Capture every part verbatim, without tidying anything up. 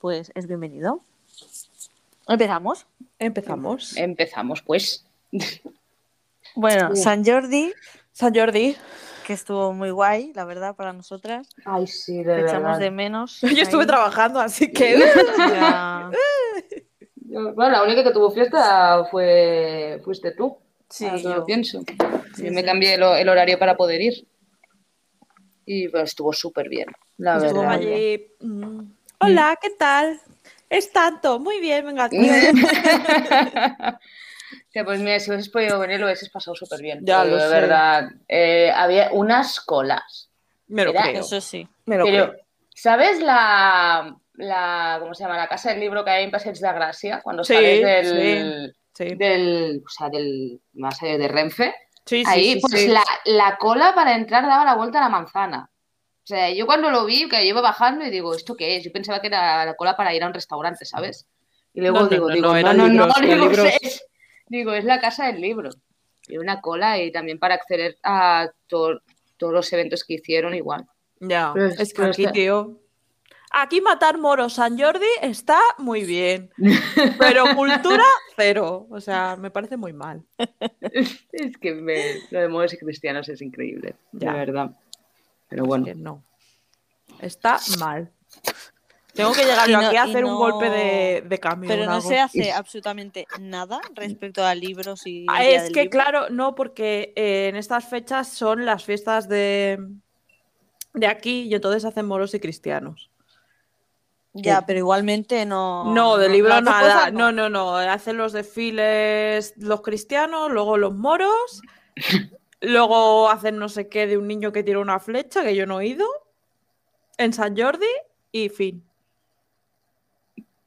pues es bienvenido. ¿Empezamos? Empezamos. Empezamos, pues. Bueno, sí. San Jordi. San Jordi. Que estuvo muy guay, la verdad, para nosotras. Ay, sí, de Te verdad. Echamos de menos. Yo ahí. Estuve trabajando, así que... Ya. Yo, bueno, la única que tuvo fiesta fue fuiste tú. Sí, yo lo pienso. Sí, yo sí. me cambié el, el horario para poder ir. Y pues, estuvo súper bien, la estuvo verdad. Allí... Mm. Hola, ¿qué tal? Es tanto, muy bien, venga. O sea, pues mira, si hubieses podido venir lo hubieses pasado súper bien. Ya lo de sé. Verdad, eh, había unas colas. Me lo Era, creo. Eso sí. Me lo pero, creo. ¿Sabes la, la, cómo se llama, la casa del libro que hay en Passeig de Gràcia? Cuando sí, sales del, sí, sí. del, o sea, del más allá de Renfe. Sí, sí, ahí, sí, pues sí. La, la cola para entrar daba la vuelta a la manzana. O sea, yo cuando lo vi, que yo iba bajando y digo, ¿esto qué es? Yo pensaba que era la cola para ir a un restaurante, ¿sabes? Y luego no, digo, no, digo, no, no, no, libros, no, no, digo, es, digo, es la casa del libro. Y una cola y también para acceder a to- todos los eventos que hicieron igual. Ya, pero es que aquí, está... tío, aquí matar moros San Jordi está muy bien, pero cultura cero. O sea, me parece muy mal. Es que me, lo de moros y cristianos es increíble, ya. De verdad. Pero bueno, no. Está mal. Tengo que llegar yo no, aquí a hacer no... un golpe de, de cambio. Pero no se hace absolutamente nada respecto a libros y... Ah, es que libro. Claro, no, porque eh, en estas fechas son las fiestas de, de aquí y entonces hacen moros y cristianos. Ya, sí. Pero igualmente no... No, de libro no, nada. No, no, no. Hacen los desfiles los cristianos, luego los moros... Luego hacen no sé qué de un niño que tira una flecha, que yo no he ido, en San Jordi y fin.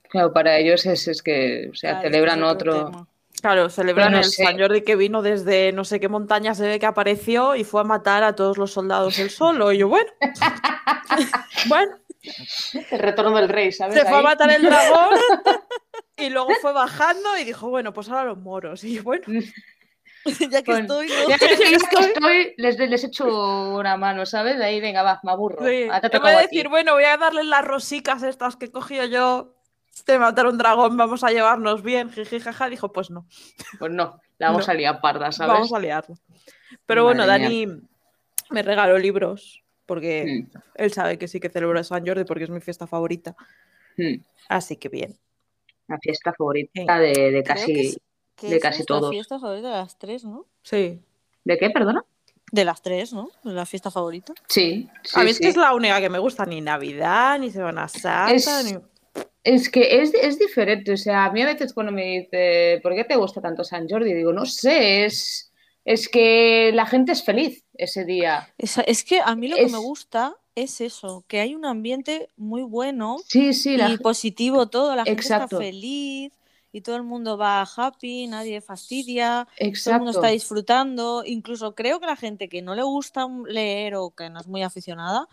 Claro, para ellos es, es que, o sea, claro, celebran otro... otro... Claro, celebran no el sé. San Jordi que vino desde no sé qué montaña se ve que apareció y fue a matar a todos los soldados él solo. Y yo, bueno... bueno... El retorno del rey, ¿sabes? Se ahí? Fue a matar el dragón y luego fue bajando y dijo, bueno, pues ahora los moros. Y yo, bueno... Ya que, bueno, estoy, ¿no? ya que estoy, les, les echo una mano, ¿sabes? Ahí, venga, va, me aburro. Sí. Te voy a decir, a bueno, voy a darles las rosicas estas que he cogido yo de matar un dragón, vamos a llevarnos bien, jiji, jaja. Dijo, pues no. Pues no, la vamos no. a liar parda, ¿sabes? Vamos a liarla. Pero Madre bueno, Dani mía. me regaló libros, porque mm. él sabe que sí que celebro San Jordi, porque es mi fiesta favorita. Mm. Así que bien. La fiesta favorita sí. de, de casi... de casi todos. La fiesta favorita de las tres, ¿no? Sí. ¿De qué, perdona? De las tres, ¿no? La fiesta favorita. Sí. sí a mí sí. es que es la única que me gusta. Ni Navidad, ni Semana Santa. Es, ni... es que es, es diferente. O sea, a mí a veces cuando me dice, ¿por qué te gusta tanto San Jordi? Digo, no sé, es, es que la gente es feliz ese día. Es, es que a mí lo es... que me gusta es eso, que hay un ambiente muy bueno sí, sí, y la... positivo todo. La gente Exacto. está feliz. Y todo el mundo va happy, nadie fastidia, Exacto. todo el mundo está disfrutando. Incluso creo que la gente que no le gusta leer o que no es muy aficionada, mm.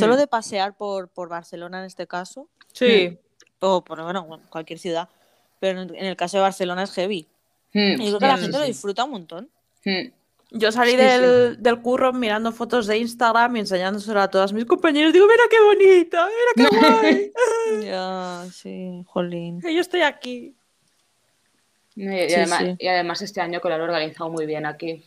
solo de pasear por, por Barcelona en este caso, sí o por bueno, cualquier ciudad, pero en el caso de Barcelona es heavy. Mm. Y creo que la gente sí. lo disfruta un montón. Mm. Yo salí sí, del, sí. del curro mirando fotos de Instagram y enseñándoselo a todas mis compañeros. Digo, mira qué bonita, mira qué guay. Ya, sí, jolín. Y yo estoy aquí. Y, y, sí, además, sí. y además este año que lo han organizado muy bien aquí.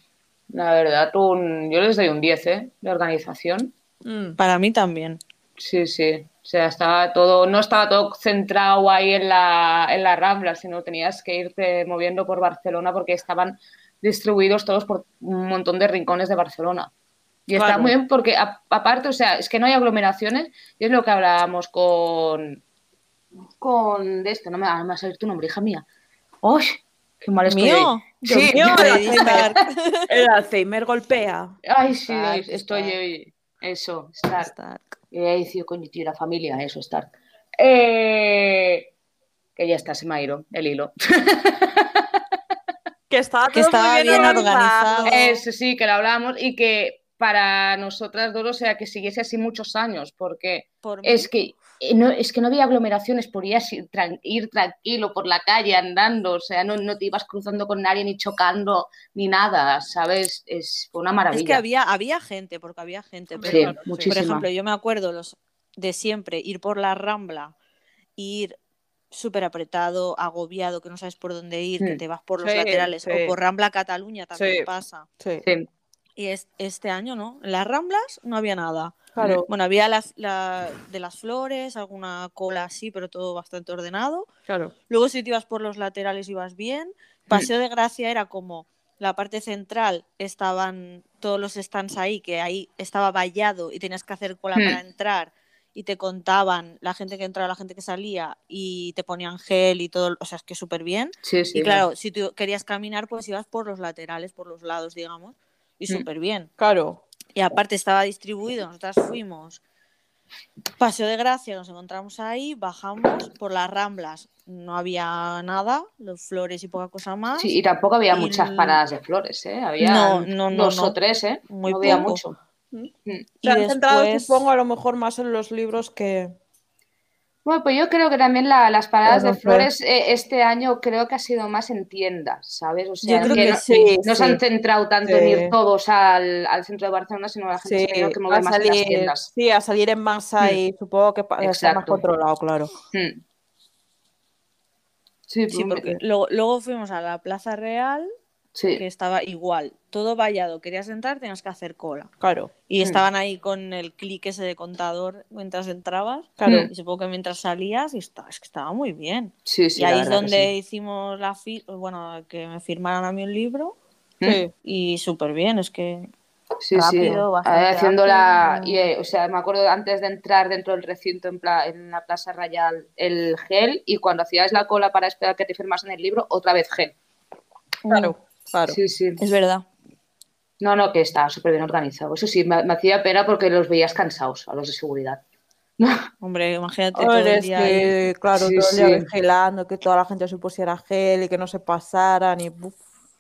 La verdad, un, yo les doy un diez, ¿eh? De organización. Mm, para mí también. Sí, sí. O sea, estaba todo, no estaba todo centrado ahí en la, en la Rambla, sino tenías que irte moviendo por Barcelona porque estaban distribuidos todos por un montón de rincones de Barcelona. Y claro. está muy bien porque, a, aparte, o sea, es que no hay aglomeraciones y es lo que hablábamos con... con de esto, no me, no me va a salir tu nombre, hija mía. ¡Uy! ¡Qué mal estoy! ¡Mío! Sí, mío, el Alzheimer golpea. Ay, sí, Stark, estoy... Stark. Eso, Stark. Stark. Y ahí dice, coño, tío, la familia, eso, Stark. Eh... Que ya está, se me ha ido el hilo. Que estaba todo que estaba muy bien, bien organizado. Eso sí, que lo hablábamos y que para nosotras dos, o sea, que siguiese así muchos años, porque ¿Por es que... No, es que no había aglomeraciones, podías ir, tra- ir tranquilo por la calle andando, o sea, no, no te ibas cruzando con nadie ni chocando ni nada, ¿sabes? Es una maravilla. Es que había, había gente, porque había gente. Pero, sí, por ejemplo, yo me acuerdo los de siempre ir por la Rambla ir súper apretado, agobiado, que no sabes por dónde ir, sí. que te vas por los sí, laterales, sí. o por Rambla Cataluña también sí. pasa. Sí. sí. Y es, este año, ¿no? En las Ramblas no había nada. Claro. Bueno, había las, la, de las flores, alguna cola así, pero todo bastante ordenado. Claro. Luego si te ibas por los laterales ibas bien. Passeig de Gràcia era como la parte central, estaban todos los stands ahí, que ahí estaba vallado y tenías que hacer cola mm. para entrar, y te contaban la gente que entraba, la gente que salía, y te ponían gel y todo, o sea, es que súper bien. Sí, sí, y claro, bien. Si tú querías caminar, pues ibas por los laterales, por los lados, digamos, y súper mm. bien. Claro. Y aparte estaba distribuido, nosotras fuimos Passeig de Gràcia, nos encontramos ahí, bajamos por las Ramblas, no había nada, los flores y poca cosa más. Sí, y tampoco había y... muchas paradas de flores, ¿eh? Había no, no, no, dos no. o tres, ¿eh? Muy no había poco. mucho. ¿Sí? Y se han después... centrado, supongo, a lo mejor más en los libros que... Bueno, pues yo creo que también la, las paradas de flores eh, este año creo que ha sido más en tiendas, ¿sabes? O sea, yo creo que, que no, sí, no sí. se han centrado tanto sí. en ir todos al, al centro de Barcelona, sino la gente sí. se que mover más salir, en las tiendas. Sí, a salir en masa sí. y supongo que está más controlado, claro. Sí, sí, sí porque luego, luego fuimos a la Plaza Real, sí. que estaba igual, todo vallado, querías entrar, tenías que hacer cola. Claro. Y estaban ahí con el clic ese de contador mientras entrabas, claro, mm. y supongo que mientras salías, y está, es que estaba muy bien. Sí, sí, y ahí es donde sí. hicimos la firma, bueno, que me firmaran a mí un libro, sí. y súper bien, es que sí, rápido, sí. Ver, haciendo rápido. La, y, o sea, me acuerdo antes de entrar dentro del recinto en, pla, en la Plaza Real el gel, y cuando hacías la cola para esperar que te firmasen el libro, otra vez gel. Claro, mm. claro. Sí, sí. Es verdad. No, no, que estaba súper bien organizado. Eso sí, me, me hacía pena porque los veías cansados a los de seguridad. Hombre, imagínate todo el día. Que, y... Claro, sí, todo el día sí. gelando, que toda la gente se pusiera gel y que no se pasaran y... Uf.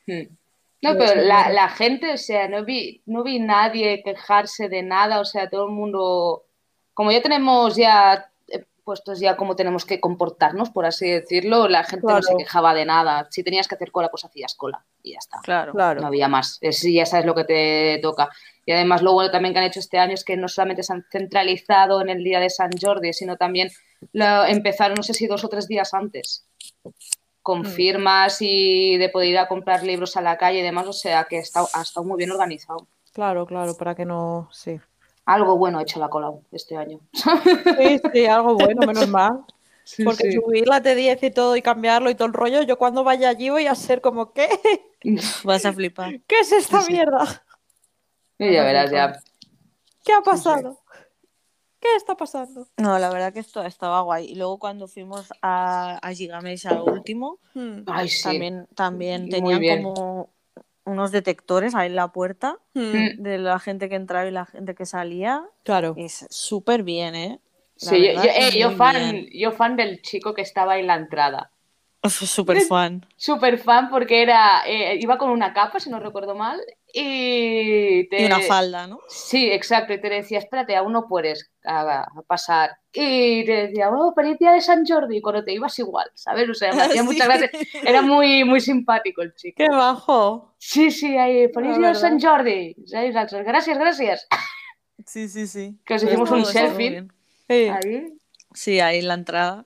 No, pero la, la gente, o sea, no vi, no vi nadie quejarse de nada, o sea, todo el mundo... Como ya tenemos ya puestos ya cómo tenemos que comportarnos, por así decirlo, la gente claro. no se quejaba de nada. Si tenías que hacer cola, pues hacías cola y ya está. Claro, claro. No había más. Es, ya sabes lo que te toca. Y además lo bueno también que han hecho este año es que no solamente se han centralizado en el día de San Jordi, sino también lo empezaron, no sé si dos o tres días antes, con firmas y de poder ir a comprar libros a la calle y demás. O sea, que está, ha estado muy bien organizado. Claro, claro, para que no... sí. Algo bueno ha hecho la cola este año. Sí, sí, algo bueno, menos mal. Sí, porque sí. subir la T diez y todo y cambiarlo y todo el rollo, yo cuando vaya allí voy a ser como, ¿qué? Vas a flipar. ¿Qué es esta sí, sí. mierda? Y ya verás, ya. ¿Qué ha pasado? Sí, sí. ¿Qué está pasando? No, la verdad que esto estaba guay. Y luego cuando fuimos a, a Gigamesh al último, Ay, sí. también, también tenían como... unos detectores ahí en la puerta mm. de la gente que entraba y la gente que salía. Claro. Es súper bien, ¿eh? La sí, yo, yo, eh, yo, fan, yo fan del chico que estaba en la entrada. Súper fan. Súper fan porque era eh, iba con una capa, si no recuerdo mal, y... Te... Y una falda, ¿no? Sí, exacto. Y te decía, espérate, aún no puedes a, a pasar. Y te decía, oh, feliz día de San Jordi. Y cuando te ibas igual, ¿sabes? O sea, me hacía ¿Sí? muchas gracias. Era muy, muy simpático el chico. ¡Qué bajo! Sí, sí, ahí, feliz día de San Jordi. Gracias, gracias. Sí, sí, sí. Que os hicimos un selfie. Sí. Ahí. Sí, ahí en la entrada.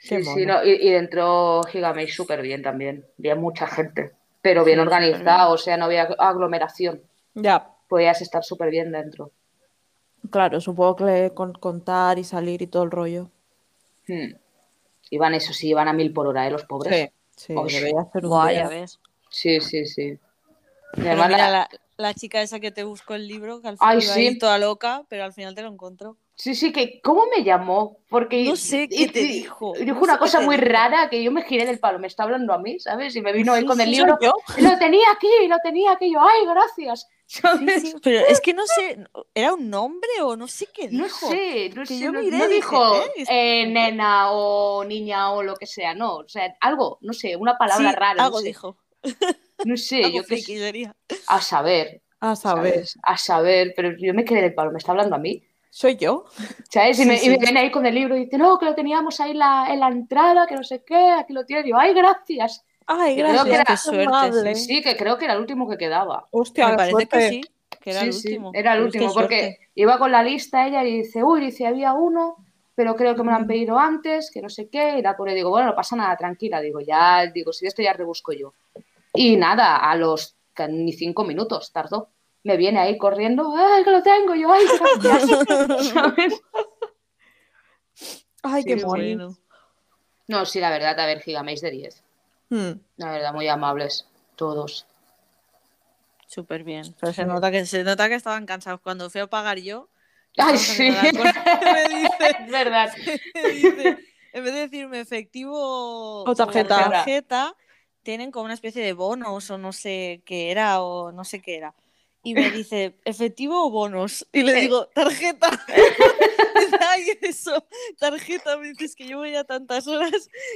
Sí, sí, no, y, y dentro Gigamesh súper bien también. Había mucha gente, pero bien sí, organizado, o sea, no había aglomeración. Ya. Podías estar súper bien dentro. Claro, supongo que con contar y salir y todo el rollo. Hmm. Iban, eso sí, iban a mil por hora, ¿eh? Los pobres. Sí, sí. Hacer un Guay, ya ves. Sí, sí, sí. Además, mira, la... La, la chica esa que te buscó el libro, que al final iba sí. toda loca, pero al final te lo encontró. Sí, sí, que ¿cómo me llamó? Porque no sé qué te dijo. Dijo no una cosa muy dijo. rara que yo me giré del palo, me está hablando a mí, ¿sabes? Y me vino sí, ahí con sí, el libro. Yo. Lo tenía aquí, lo tenía aquí, yo, ay, gracias. ¿Sabes? Sí, sí, pero es que no sé, ¿era un nombre o no sé qué dijo? No sé, no sé, yo no, miré, no dijo eh, nena o niña o lo que sea, no, o sea, algo, no sé, una palabra sí, rara. Algo no sé. dijo. No sé, algo yo qué sé. A saber. A saber. ¿Sabes? A saber, pero yo me quedé del palo, me está hablando a mí. Soy yo. ¿Sabes? Y, sí, me, sí. y me viene ahí con el libro y dice, no, que lo teníamos ahí la, en la entrada, que no sé qué, aquí lo tienes. Y yo, ay, gracias. Ay, gracias, que era, qué suerte. Sí. sí, que creo que era el último que quedaba. Hostia, me parece suerte. que sí, que era sí, el último. Sí, era el último, porque suerte. iba con la lista ella y dice, uy, dice, había uno pero creo que me lo han pedido antes, que no sé qué, y la pobre, digo, bueno, no pasa nada, tranquila, digo, ya, digo, si esto ya rebusco yo. Y nada, a los ni cinco minutos tardó, me viene ahí corriendo, ¡ay, que lo tengo yo! ¡Ay, gracias! ¿Sabes? ¡Ay, qué sí, bueno! No, sí, la verdad, a ver, Gigamesh de diez. Hmm. La verdad, muy amables, todos. Súper bien. Pero se nota que se nota que estaban cansados. Cuando fui a pagar yo... ¡Ay, sí! Me dice, es verdad. Me dice, en vez de decirme efectivo o tarjeta, o tarjeta, tienen como una especie de bonos o no sé qué era, o no sé qué era. Y me dice, ¿efectivo o bonos? Y le digo, tarjeta. Ay, eso, tarjeta. Me dices que yo voy a tantas horas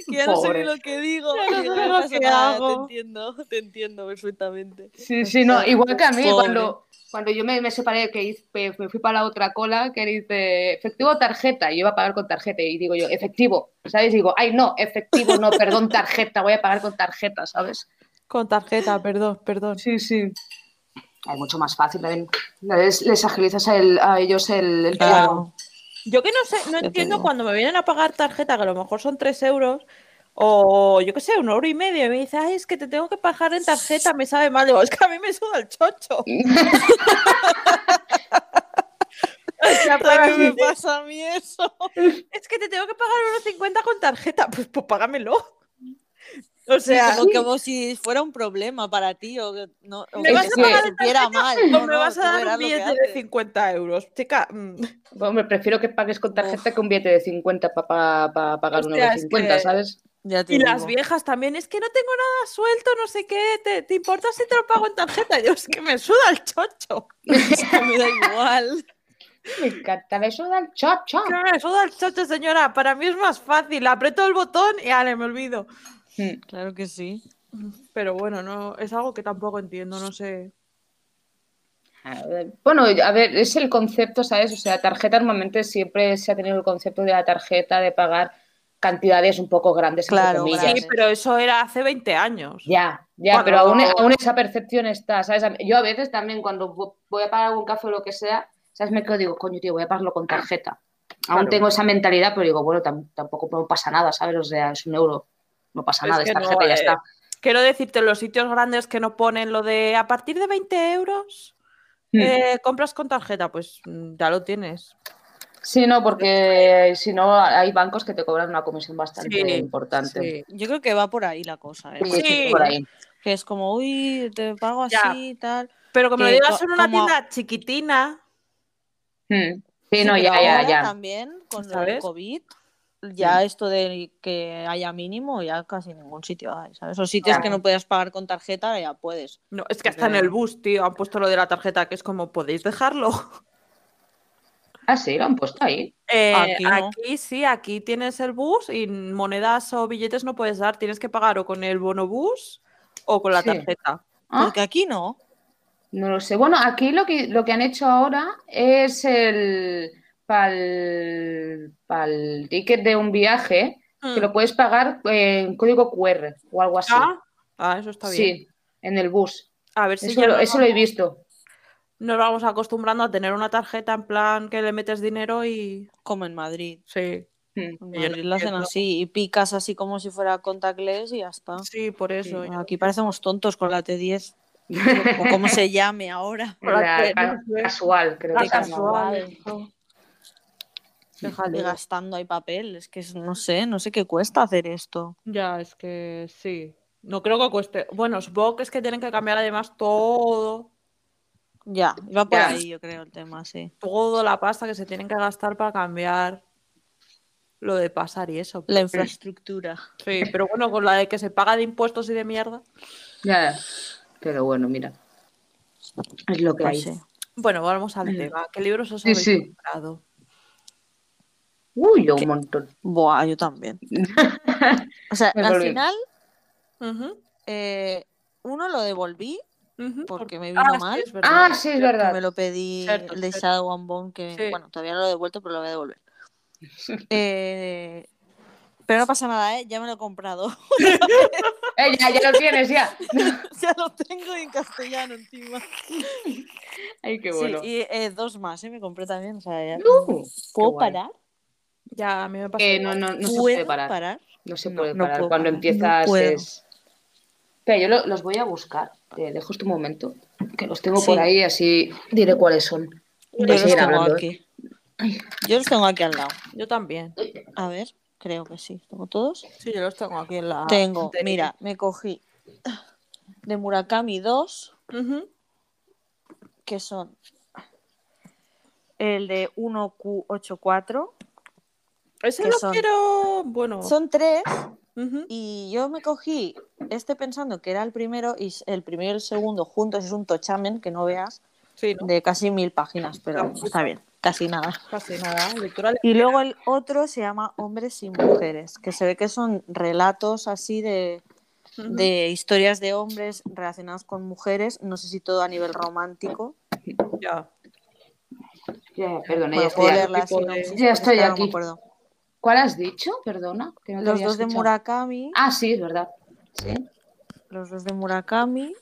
que ya pobre, no sé ni lo que digo. No, digo, no, no, no, que hago. Te entiendo, te entiendo perfectamente. Sí, sí, no, igual que a mí, cuando, cuando yo me, me separé, que me fui para la otra cola, que dice, efectivo o tarjeta, y iba a pagar con tarjeta. Y digo yo, efectivo, ¿sabes? Y digo, ay, no, efectivo, no, perdón, tarjeta, voy a pagar con tarjeta, ¿sabes? Con tarjeta, perdón, perdón. Sí, sí. Es mucho más fácil, ¿ven? Les, les agilizas a, el, a ellos el, el claro. Yo que no sé, no entiendo cuando me vienen a pagar tarjeta, que a lo mejor son tres euros, o yo qué sé, un euro y medio, y me dice, ay, es que te tengo que pagar en tarjeta, me sabe mal. Digo, es que a mí me suda el chocho. ¿Qué me pasa a mí eso? Es que te tengo que pagar uno cincuenta con tarjeta, pues, pues págamelo. O sea, como, sí, como si fuera un problema para ti o que no, o me vas que a pagar supiera mal. No, no, me vas a dar un billete de cincuenta euros, chica. Bueno, me prefiero que pagues con tarjeta Uf. que un billete de cincuenta para pa, pa pagar uno de cincuenta, ¿sabes? Ya te y digo. Las viejas también, es que no tengo nada suelto, no sé qué, ¿te, te importa si te lo pago en tarjeta? Yo, es que me suda el chocho. Es que me da igual. Me encanta, me suda el chocho. No, me suda el chocho, señora. Para mí es más fácil, aprieto el botón y ale, me olvido. Claro que sí. Pero bueno, no es algo que tampoco entiendo, no sé. A ver, bueno, a ver, es el concepto, ¿sabes? O sea, tarjeta normalmente siempre se ha tenido el concepto de la tarjeta de pagar cantidades un poco grandes. Claro, sí, pero eso era hace veinte años. Ya, ya, bueno, pero aún, aún esa percepción está, ¿sabes? Yo a veces también cuando voy a pagar algún café o lo que sea, ¿sabes? Me quedo, digo, coño, tío, voy a pagarlo con tarjeta. Claro. Aún tengo esa mentalidad, pero digo, bueno, tampoco no pasa nada, ¿sabes? O sea, es un euro. No pasa nada, es que esta tarjeta no, ya eh, está. Quiero decirte, los sitios grandes que no ponen lo de a partir de veinte euros mm. eh, compras con tarjeta, pues ya lo tienes. Sí, no, porque si no hay bancos que te cobran una comisión bastante sí, importante. Sí. Yo creo que va por ahí la cosa. ¿eh? Sí, sí. Por ahí. Que es como, uy, te pago así y tal. Pero como lo digas en una como... tienda chiquitina. Mm. Sí, sí, no, ya, ya, ya. También con el COVID. Ya esto de que haya mínimo, ya casi ningún sitio hay, ¿sabes? Esos sitios claro. que no puedas pagar con tarjeta, ya puedes. No, es que hasta Pero... en el bus, tío, han puesto lo de la tarjeta, que es como, ¿podéis dejarlo? Ah, sí, lo han puesto ahí. Eh, aquí, no. aquí sí, aquí tienes el bus y monedas o billetes no puedes dar, tienes que pagar o con el bonobús o con la sí. tarjeta. ¿Ah? Porque aquí no. No lo sé. Bueno, aquí lo que, lo que han hecho ahora es el... para el ticket de un viaje, mm. que lo puedes pagar en código cu erre o algo así. Ah, ah eso está bien. Sí, en el bus. A ver si eso, lo, eso vamos, lo he visto. Nos vamos acostumbrando a tener una tarjeta en plan que le metes dinero y... Como en Madrid. Sí. En Madrid lo hacen así y picas así como si fuera contactless y ya está. Sí, por eso. Sí, aquí parecemos tontos con la te diez. O como se llame ahora. La, la, casual, creo que casual. casual. Déjale. Gastando ahí papel, es que no sé, no sé qué cuesta hacer esto. Ya, es que sí, no creo que cueste. Bueno, supongo que es que tienen que cambiar además todo. Ya, va por ya. ahí yo creo el tema, sí. Toda la pasta que se tienen que gastar para cambiar lo de pasar y eso. La infraestructura. Sí, pero bueno, con la de que se paga de impuestos y de mierda. Ya, pero bueno, mira, es lo que pues hay. Sí. Bueno, vamos al tema. ¿Qué libros os habéis sí, sí. comprado? Uy, yo un montón. Buah, yo también. O sea, me al volví. final, uh-huh. eh, uno lo devolví uh-huh. porque me vino ah, mal. Sí, es verdad. Ah, sí, es verdad. Me lo pedí cierto, el de cierto. Shadow and Bone, que sí. bueno, todavía no lo he devuelto, pero lo voy a devolver. Eh, pero no pasa nada, ¿eh? Ya me lo he comprado. eh, ya, ya lo tienes, ya. Ya lo tengo en castellano encima. Ay, qué bueno. Sí, y eh, dos más, ¿eh? Me compré también. O sea, ya. No, ¿Puedo parar? Ya, a mí me pasa. Eh, no, no, no se puede parar. parar. No se puede no, parar. No Cuando parar. empiezas no es... Pero yo lo, los voy a buscar. Eh, dejo este momento, que los tengo sí. por ahí, así diré cuáles son. Yo los tengo hablando, aquí. ¿Eh? Yo los tengo aquí al lado. Yo también. A ver, creo que sí. ¿Tengo todos? Sí, yo los tengo aquí al lado. Tengo, de... mira, me cogí de Murakami dos, uh-huh. que son el de uno Q ochenta y cuatro. Ese lo son... quiero... Bueno. Son tres. Uh-huh. Y yo me cogí este pensando que era el primero, y el primero y el segundo juntos es un tochamen que no veas, sí, ¿no? De casi mil páginas, pero está bien, casi nada. Casi nada. Lectura y luego el otro se llama Hombres y Mujeres, que se ve que son relatos así de, uh-huh. de historias de hombres relacionados con mujeres, no sé si todo a nivel romántico. Ya. Ya, perdona, bueno, ya estoy aquí. De... Ya estoy aquí. No ¿Cuál has dicho? Perdona. Que no los dos de Murakami. Ah, sí, es verdad. Sí. Los dos de Murakami.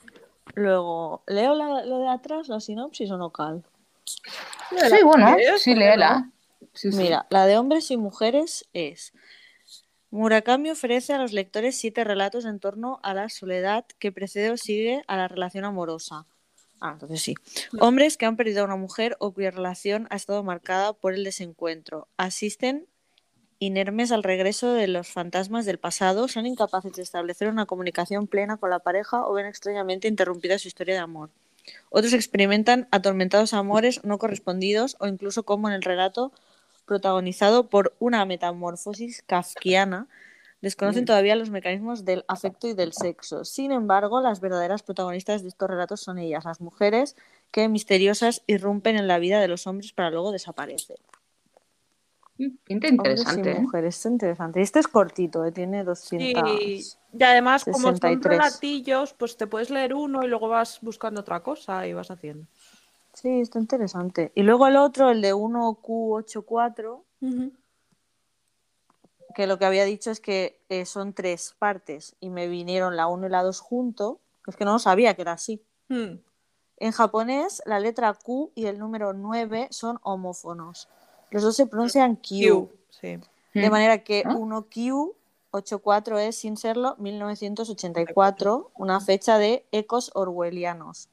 Luego, ¿leo la, lo de atrás, la sinopsis o no cal? Sí, bueno, sí, léela. Sí, sí. Mira, la de Hombres y Mujeres es... Murakami ofrece a los lectores siete relatos en torno a la soledad que precede o sigue a la relación amorosa. Ah, entonces sí. Hombres que han perdido a una mujer o cuya relación ha estado marcada por el desencuentro. Asisten... inermes al regreso de los fantasmas del pasado, son incapaces de establecer una comunicación plena con la pareja o ven extrañamente interrumpida su historia de amor. Otros experimentan atormentados amores no correspondidos o incluso como en el relato protagonizado por una metamorfosis kafkiana, desconocen todavía los mecanismos del afecto y del sexo. Sin embargo, las verdaderas protagonistas de estos relatos son ellas, las mujeres que misteriosas irrumpen en la vida de los hombres para luego desaparecer. Interesante, ¿eh? Mujeres, es interesante. Este es cortito, ¿eh? Tiene doscientos sesenta y tres. Sí. Y además, como son relatillos, pues te puedes leer uno y luego vas buscando otra cosa y vas haciendo. Sí, está interesante. Y luego el otro, el de uno Q ochenta y cuatro, uh-huh. que lo que había dicho es que eh, son tres partes y me vinieron la uno y la dos junto. Es que no sabía que era así. Hmm. En japonés, la letra Q y el número nueve son homófonos. Los dos se pronuncian Q, Q sí. de manera que uno Q ochenta y cuatro es, sin serlo, mil novecientos ochenta y cuatro, una fecha de ecos orwellianos.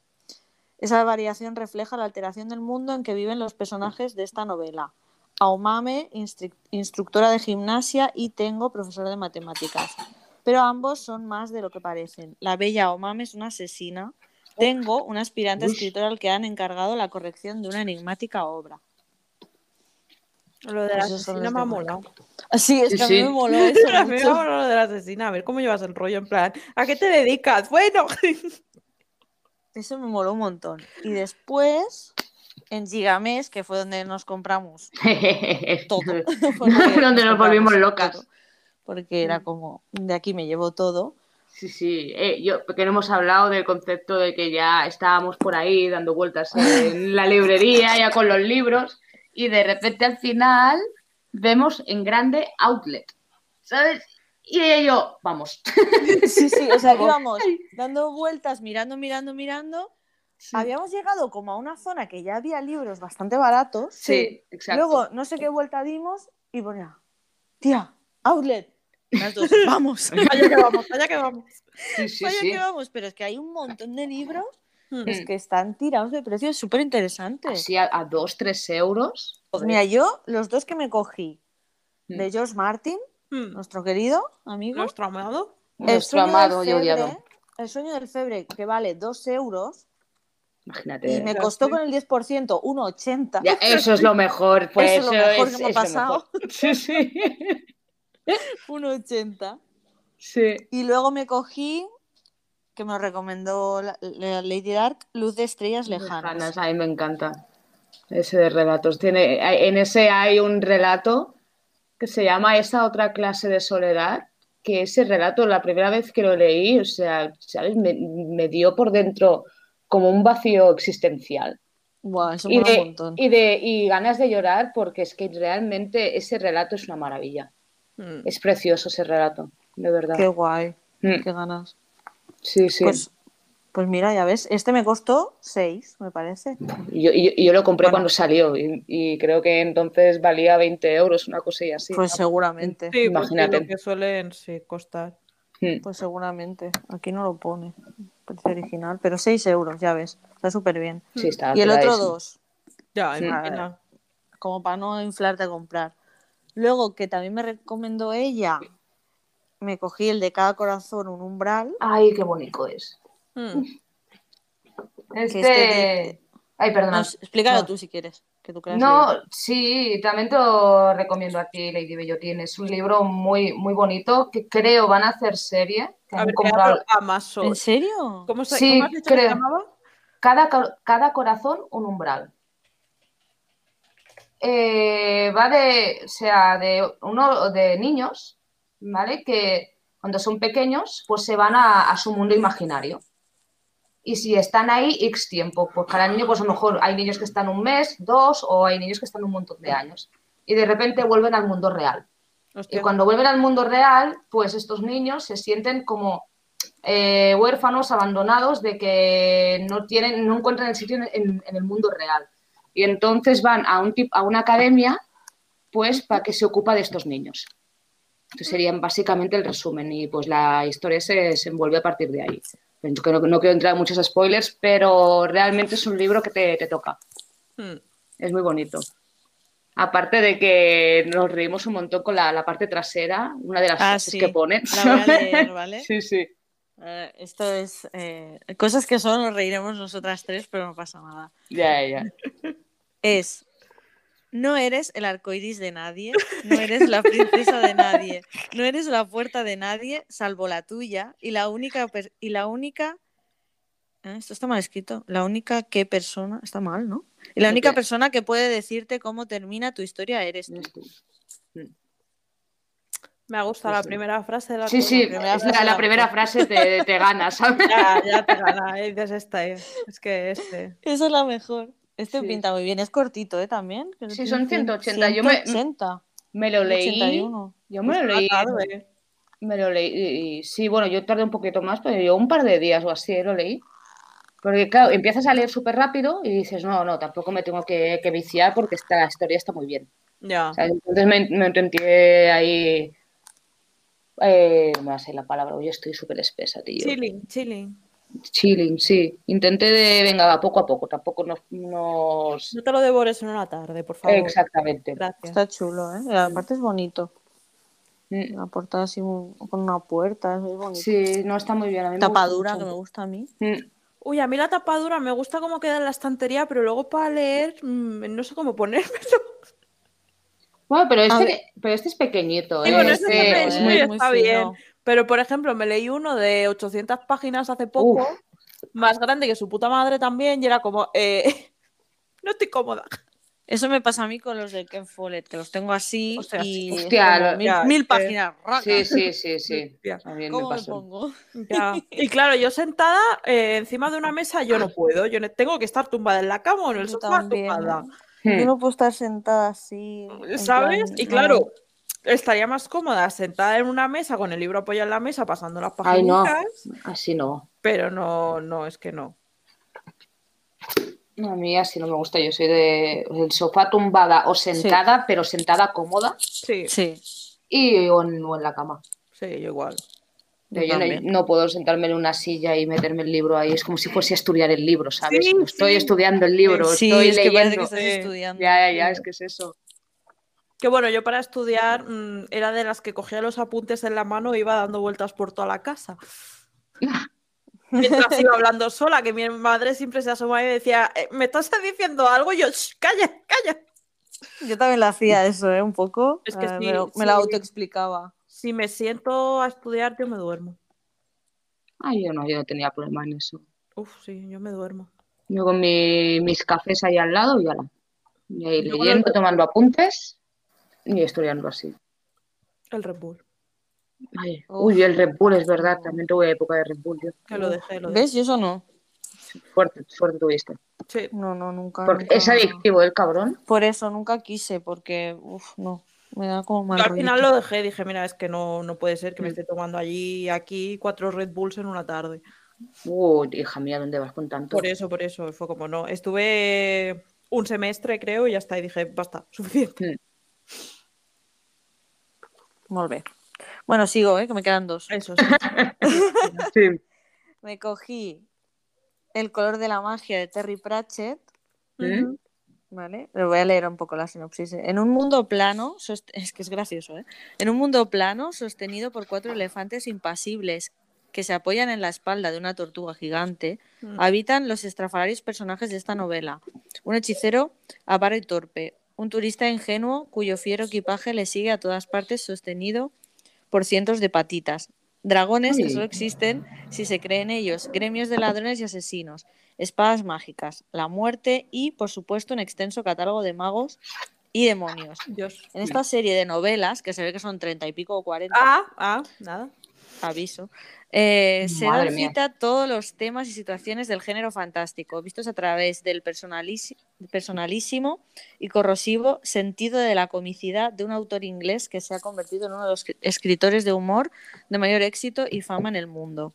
Esa variación refleja la alteración del mundo en que viven los personajes de esta novela. Aomame, instru- instructora de gimnasia, y Tengo, profesora de matemáticas. Pero ambos son más de lo que parecen. La bella Aomame es una asesina. Tengo, una aspirante Uy. escritora al que han encargado la corrección de una enigmática obra. Lo de la pues asesina me ha molado. Sí, es que sí, a mí sí. me moló eso. A mí me moló lo de la asesina. A ver cómo llevas el rollo, en plan, ¿a qué te dedicas? Bueno. Eso me moló un montón. Y después, en Gigamesh, que fue donde nos compramos todo. Donde nos volvimos locas. Todo, porque era como, de aquí me llevo todo. Sí, sí. Eh, yo, porque no hemos hablado del concepto de que ya estábamos por ahí dando vueltas en la librería, ya con los libros. Y de repente al final vemos en grande Outlet, ¿sabes? Y ella y yo, vamos. Sí, sí, o sea, íbamos dando vueltas, mirando, mirando, mirando. Sí. Habíamos llegado como a una zona que ya había libros bastante baratos. Sí, sí. Exacto. Luego no sé qué vuelta dimos y ponía, tía, Outlet. Las dos, vamos. Vaya que vamos, vaya que vamos. Sí, sí, vaya sí. que vamos, pero es que hay un montón de libros. Es que están tirados de precios súper interesantes. Sí, a dos, tres euros. Pues mira, yo los dos que me cogí de George Martin, mm. nuestro querido amigo. Nuestro amado. El nuestro amado y odiado. El sueño del febre, que vale dos euros. Imagínate. Y me costó con el diez por ciento uno ochenta. Ya, eso es lo mejor. Pues, eso es lo mejor es, que me ha pasado. Sí, sí. uno ochenta. Sí. Y luego me cogí... que me lo recomendó la, la Lady Dark, Luz de estrellas lejanas. lejanas. A mí me encanta ese de relatos. Tiene, en ese hay un relato que se llama Esta otra clase de soledad, que ese relato, la primera vez que lo leí, o sea, ¿sabes? Me, me dio por dentro como un vacío existencial. Wow, eso y, de, un montón. Y, de, y ganas de llorar porque es que realmente ese relato es una maravilla. Mm. Es precioso ese relato, de verdad. Qué guay, mm. qué ganas. Sí, sí. Pues, Pues mira, ya ves, este me costó seis, me parece. Y yo, y yo lo compré bueno. cuando salió y, y creo que entonces valía veinte euros, una cosilla así. Pues ¿no? seguramente. Sí, imagínate. Pues lo que suelen sí, costar. Hmm. Pues seguramente. Aquí no lo pone, precio original, pero seis euros, ya ves. Está súper bien. Sí, está. Y el otro dos. Ya, sí, nada. Como para no inflarte a comprar. Luego, que también me recomendó ella, me cogí el de Cada Corazón, un umbral. Ay, qué bonito es. Hmm. Este... este... Ay, perdona. No, explícalo no. tú si quieres. Que tú no, leer. Sí, también te lo recomiendo a ti, Lady Bellotín. Es un libro muy, muy bonito que creo van a hacer serie. A ver, comprado... Amazon. ¿En serio? ¿Cómo, se... sí, ¿Cómo has dicho creo. que se llamaba? Cada, cada corazón, un umbral. Eh, va de, o sea, de uno de niños, ¿vale? Que cuando son pequeños, pues se van a, a su mundo imaginario. Y si están ahí X tiempo, pues cada niño, pues a lo mejor hay niños que están un mes, dos, o hay niños que están un montón de años. Y de repente vuelven al mundo real. Hostia. Y cuando vuelven al mundo real, pues estos niños se sienten como eh, huérfanos, abandonados, de que no tienen, no encuentran el sitio en, en, en el mundo real. Y entonces van a, un tip, a una academia, pues, para que se ocupa de estos niños. Entonces sería básicamente el resumen y pues la historia se, se envuelve a partir de ahí. Que no, no quiero entrar en muchos spoilers, pero realmente es un libro que te, te toca. Mm. Es muy bonito. Aparte de que nos reímos un montón con la, la parte trasera, una de las ah, cosas sí. que ponen. La voy a leer, ¿vale? Sí, sí. Uh, esto es... Eh, cosas que solo nos reiremos nosotras tres, pero no pasa nada. Ya, ya. Es... No eres el arcoiris de nadie, no eres la princesa de nadie, no eres la puerta de nadie, salvo la tuya, y la única... Per- y la única ¿eh? Esto está mal escrito. La única que persona... Está mal, ¿no? Y la única persona que puede decirte cómo termina tu historia eres tú. Me ha gustado pues la sí. primera frase. De la sí, sí, la, es la, la primera frase te, te gana, ¿sabes? Ya, ya te gana, ¿eh? Es esta, ¿eh? Es que este... Esa es la mejor. Este sí. pinta muy bien, es cortito, ¿eh? También. Sí, son ciento ochenta. Yo me, me lo leí. ochenta y uno. Yo me pues lo leí. Tarde. Me lo leí. Sí, bueno, yo tardé un poquito más, pero yo un par de días o así lo leí. Porque, claro, empiezas a leer súper rápido y dices, no, no, tampoco me tengo que, que viciar porque esta historia está muy bien. Ya. O sea, entonces me, me intenté ahí. Eh, no me sé la palabra, yo estoy súper espesa, tío. Chilling, chilling. Chilling, sí. Intenté de, venga, va, poco a poco, tampoco nos, nos... No te lo devores en una tarde, por favor. Exactamente. Gracias. Está chulo, ¿eh? Aparte es bonito. Mm. Una portada así con una puerta, es muy bonito. Sí, no, está muy bien. A mí tapadura, me gusta que me gusta a mí. Mm. Uy, a mí la tapadura me gusta cómo queda en la estantería, pero luego para leer mmm, no sé cómo ponérmelo. Bueno, pero este, pero este es pequeñito. Sí, ¿eh? Bueno, este, este es muy, es muy está fino. Bien. Pero, por ejemplo, me leí uno de ochocientas páginas hace poco, Uf. más grande que su puta madre también, y era como, eh, no estoy cómoda. Eso me pasa a mí con los de Ken Follett, que los tengo así, o sea, y hostia, como, lo, mil, ya, mil páginas. Eh, sí, sí, sí, sí. También ¿Cómo me, pasó. me pongo? Ya. Y claro, yo sentada eh, encima de una mesa, yo no puedo. Yo tengo que estar tumbada en la cama o en el sofá también, tumbada. ¿Eh? Yo no puedo estar sentada así. ¿Sabes? Plan, y claro... No. Estaría más cómoda sentada en una mesa con el libro apoyado en la mesa, pasando las páginas. Ay, no. Así no. Pero no, no, es que no. A mí así no me gusta. Yo soy de el sofá tumbada o sentada, sí. pero sentada cómoda. Sí. sí. Y o en, o en la cama. Sí, yo igual. Yo, yo no, no puedo sentarme en una silla y meterme el libro ahí. Es como si fuese a estudiar el libro, ¿sabes? Sí, estoy sí. estudiando el libro, sí, estoy es leyendo. Que parece que estás sí. estudiando. Ya, ya, ya, es que es eso. Que bueno, yo para estudiar mmm, era de las que cogía los apuntes en la mano e iba dando vueltas por toda la casa. Mientras iba hablando sola, que mi madre siempre se asomaba y me decía, eh, ¿me estás diciendo algo? Y yo, calla, calla. Yo también la hacía eso, ¿eh? Un poco. Es que sí, me, lo, me sí, la autoexplicaba. Si me siento a estudiar, yo me duermo. Ay, yo no, yo no tenía problema en eso. Uf, sí, yo me duermo. Yo con mi, mis cafés ahí al lado y, ala, y ahí yo leyendo, el... tomando apuntes... Ni estudiando así. El Red Bull. Ay, uy, el Red Bull, es verdad. También tuve época de Red Bull. Yo. Que lo dejé, lo dejé. ¿Ves? ¿Y eso no? Fuerte, suerte tuviste. Sí. No, no, nunca. Porque nunca, es adictivo, no. el cabrón. Por eso, nunca quise, porque, uff, no. Me da como mal rollo. Al final lo dejé. Dije, mira, es que no, no puede ser que me esté tomando allí, aquí, cuatro Red Bulls en una tarde. Uh, hija mía, ¿dónde vas con tanto? Por eso, por eso, fue como no. Estuve un semestre, creo, y ya está, y dije, basta, suficiente. Mm. Molt bé. Bueno, sigo, ¿eh? Que me quedan dos. Eso, sí. Sí. Me cogí El color de la magia de Terry Pratchett. ¿Eh? Uh-huh. Vale, pero voy a leer un poco la sinopsis. En un mundo plano, sost... es que es gracioso, ¿eh? En un mundo plano sostenido por cuatro elefantes impasibles que se apoyan en la espalda de una tortuga gigante, mm. habitan los estrafalarios personajes de esta novela. Un hechicero avaro y torpe, un turista ingenuo cuyo fiero equipaje le sigue a todas partes sostenido por cientos de patitas. Dragones sí. que solo existen si se creen ellos, gremios de ladrones y asesinos, espadas mágicas, la muerte y, por supuesto, un extenso catálogo de magos y demonios. Dios. En esta serie de novelas, que se ve que son treinta y pico o cuarenta... Ah, ah, nada. Aviso. Eh, se dan cita todos los temas y situaciones del género fantástico, vistos a través del personalísimo y corrosivo sentido de la comicidad de un autor inglés que se ha convertido en uno de los escritores de humor de mayor éxito y fama en el mundo.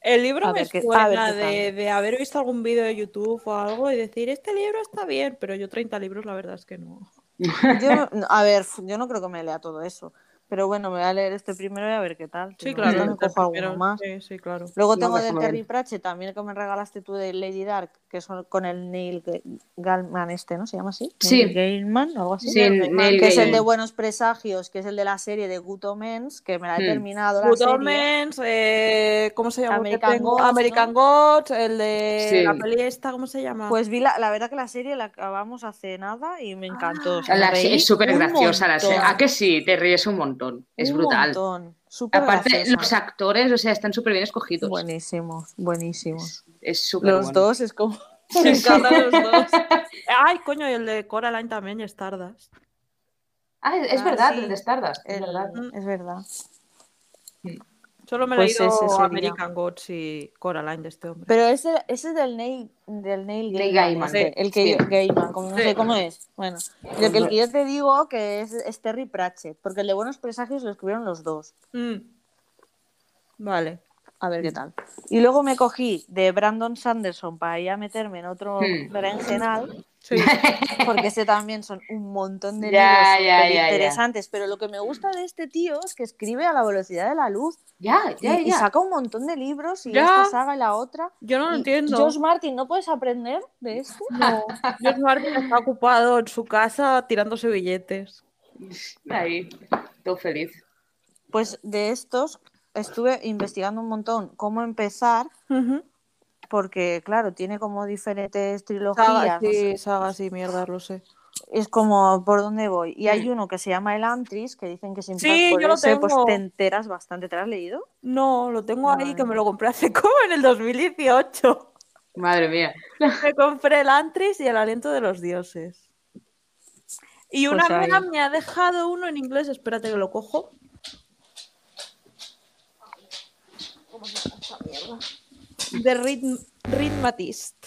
El libro a me ver, suena que, de, de haber visto algún vídeo de YouTube o algo y decir, este libro está bien, pero yo treinta libros la verdad es que no. Yo, a ver, yo no creo que me lea todo eso. Pero bueno, me voy a leer este primero y a ver qué tal. Sí, claro. Me cojo alguno más. Sí, sí, claro. Luego tengo de Terry Pratchett también, que me regalaste tú de Lady Dark, que son con el Neil Gaiman este, ¿no? ¿Se llama así? Sí. Neil Gaiman o algo así. Sí, Neil Gaiman. Que es el de Buenos Presagios, que es el de la serie de Good Omens, que me la he terminado. Good Omens, eh, ¿cómo se llama? American Gods. American Gods, el de la peli esta, ¿cómo se llama? Pues vi la, la verdad que la serie la acabamos hace nada y me encantó. Es súper graciosa la serie. ¿A que sí? Te ríes un montón. Es un brutal. Montón. Aparte, graciosa. Los actores, o sea, están súper bien escogidos. Buenísimos, buenísimos. Es, es súper los bueno. Dos es como. Me encantan los dos. Ay, coño, y el de Coraline también, y Stardust. Ah, es, es ah, verdad, sí. El de Stardust. Es, es verdad. Es verdad. Solo me pues he leído American Gods y Coraline de este hombre. Pero ese, ese es del Neil, del Neil Gaiman. Sí, el que sí. yo, Gaiman, como no sí. sé cómo es. Bueno, lo que, el que yo te digo que es, es Terry Pratchett, porque el de Buenos Presagios lo escribieron los dos. Mm. Vale, a ver qué tal. Y luego me cogí de Brandon Sanderson para ya meterme en otro mm. berenjenal. Sí. Porque ese también son un montón de ya, libros ya, ya, interesantes ya. Pero lo que me gusta de este tío es que escribe a la velocidad de la luz ya, ya, y, ya. y saca un montón de libros y ya. esta saga y la otra yo no lo entiendo. George Martin, ¿no puedes aprender de esto? No. George Martin está ocupado en su casa tirándose billetes ahí, todo feliz. Pues de estos estuve investigando un montón cómo empezar. Uh-huh. Porque, claro, tiene como diferentes trilogías. Sagas, sí, no sé. Sagas y mierda, lo sé. Es como, ¿por dónde voy? Y hay uno que se llama Élantris, que dicen que sin sí, por ese, pues te enteras bastante. ¿Te lo has leído? No, lo tengo Madre ahí, mía. Que me lo compré hace como en el dos mil dieciocho. Madre mía. Me compré Élantris y El aliento de los dioses. Y una pues amiga me ha dejado uno en inglés, espérate que lo cojo. ¿Cómo se llama esta mierda? De Rit- Ritmatist.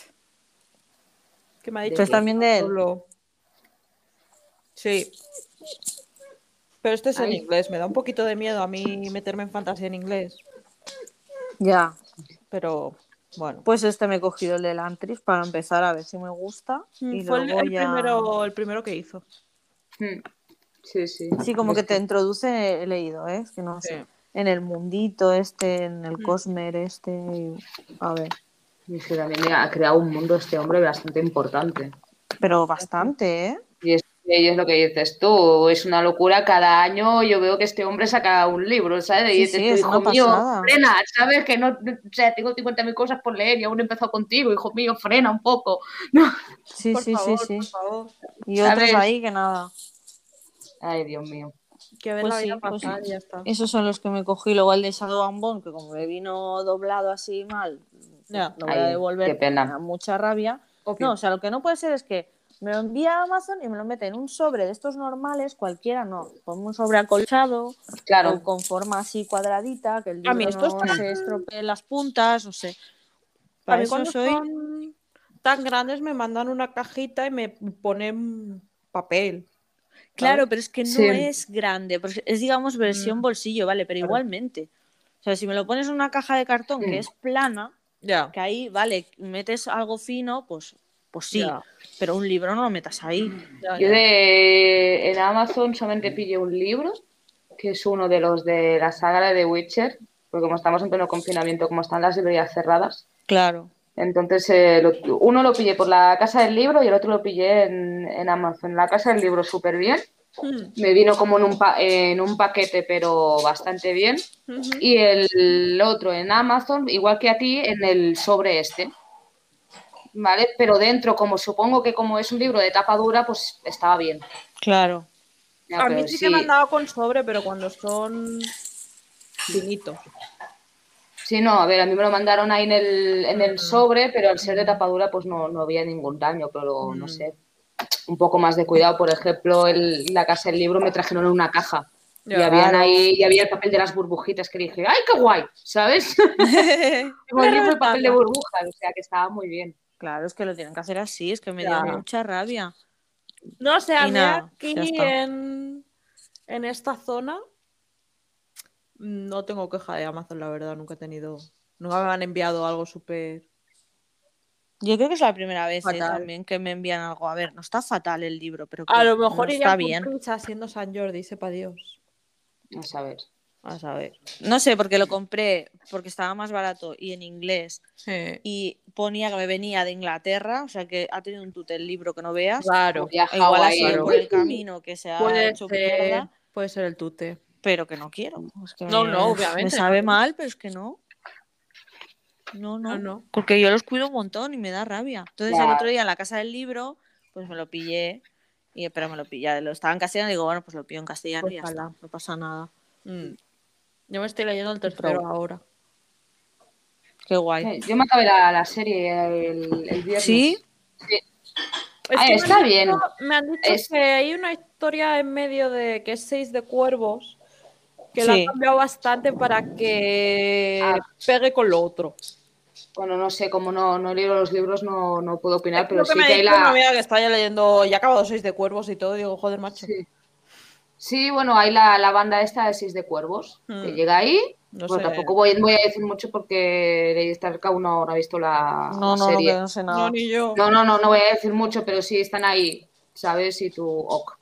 Que me ha dicho. Pues también de él. Solo... Sí. Pero este es Ay. en inglés. Me da un poquito de miedo a mí meterme en fantasía en inglés. Ya. Pero bueno. Pues este me he cogido el de Élantris para empezar a ver si me gusta. Mm, y fue luego el, ya... primero, el primero que hizo. Mm. Sí, sí. Sí, como este. Que te introduce, he leído, ¿eh? Es que no sí. sé. En el mundito este, en el Cosmer este, y... a ver. Y es que también ha creado un mundo este hombre bastante importante. Pero bastante, ¿eh? Y es, y es lo que dices tú, es una locura, cada año yo veo que este hombre saca un libro, ¿sabes? Y sí, dices, sí, tú, hijo mío, frena, ¿sabes? Que no, o sea, tengo cincuenta mil cosas por leer y aún he empezado contigo, hijo mío, frena un poco. No. Sí, por sí, favor, sí, sí. Por favor. Y ¿sabes? Otros ahí que nada. Ay, Dios mío. Que pues sí, pues pasar, sí. Ya está. Esos son los que me cogí. Luego el de Shadow and Bone, que como me vino doblado así mal, no, lo voy a devolver con mucha rabia. Obvio. No, o sea, lo que no puede ser es que me lo envía a Amazon y me lo mete en un sobre de estos normales, cualquiera no. Ponme un sobre acolchado, claro. O con forma así cuadradita, que el libro a mí estos no tan... se estropee las puntas, no sé. Para a mí eso cuando soy... son tan grandes me mandan una cajita y me ponen papel. Claro, pero es que no sí. es grande, es digamos versión bolsillo, vale, pero claro. Igualmente. O sea, si me lo pones en una caja de cartón mm. que es plana, yeah. que ahí, vale, metes algo fino, pues, pues sí, yeah. pero un libro no lo metas ahí. Yeah, Yo yeah. de en Amazon solamente pillé un libro, que es uno de los de la saga de The Witcher, porque como estamos en pleno confinamiento, como están las librerías cerradas. Claro. Entonces, eh, lo, uno lo pillé por la Casa del Libro y el otro lo pillé en, en Amazon. La Casa del Libro súper bien. Me vino como en un, pa- en un paquete, pero bastante bien. Uh-huh. Y el otro en Amazon, igual que a ti, en el sobre este. ¿Vale? Pero dentro, como supongo que como es un libro de tapa dura, pues estaba bien. Claro. Ya, a mí sí que me han dado con sobre, pero cuando son finitos. Sí, no, a ver, a mí me lo mandaron ahí en el, en el sobre, pero al ser de tapadura pues no, no había ningún daño, pero no sé, un poco más de cuidado. Por ejemplo, el, la Casa del Libro me trajeron una caja y, yeah. habían ahí, y había el papel de las burbujitas que dije, ¡ay, qué guay! ¿Sabes? Como el libro, el papel de burbujas, o sea que estaba muy bien. Claro, es que lo tienen que hacer así, es que me claro. dio mucha rabia. No sé, a mí aquí en, en esta zona... No tengo queja de Amazon, la verdad, nunca he tenido... Nunca me han enviado algo súper... Yo creo que es la primera vez eh, también que me envían algo. A ver, no está fatal el libro, pero que a lo mejor no está bien. Está haciendo San Jordi, sepa Dios. A saber. A saber. No sé, porque lo compré porque estaba más barato y en inglés. Sí. Y ponía que me venía de Inglaterra, o sea que ha tenido un tute el libro que no veas. Claro. Igual ha sido por el camino que se ha puede hecho ser, puede ser el tute. Pero que no quiero. Es que no, no, obviamente. Me sabe mal, pero es que no. No, no, no. no. Porque yo los cuido un montón y me da rabia. Entonces yeah. el otro día en la Casa del Libro, pues me lo pillé. Y, pero me lo pillé. Lo estaba en castellano y digo, bueno, pues lo pillo en castellano pues y ya está. No pasa nada. Mm. Yo me estoy leyendo el tercero pero... ahora. Qué guay. Yo me acabé la, la serie el, el viernes. ¿Sí? Sí. Es Ay, está me bien. Dicho, me han dicho es... que hay una historia en medio de que es Seis de Cuervos. Que sí. lo han cambiado bastante para que ah, pegue con lo otro. Bueno, no sé, como no, no leo los libros, no, no puedo opinar, es pero sí que, me que hay la... una amiga que está ya leyendo, ya acabado Seis de Cuervos y todo, digo, joder, macho. Sí, sí bueno, hay la, la banda esta de Seis de Cuervos, hmm. que llega ahí. No bueno, sé. Tampoco voy, voy a decir mucho porque Lady Dark aún no ha visto la, no, la no, serie. No, no, no sé nada. No, ni yo. No, no, no, no voy a decir mucho, pero sí están ahí, ¿sabes? Y tú, ok.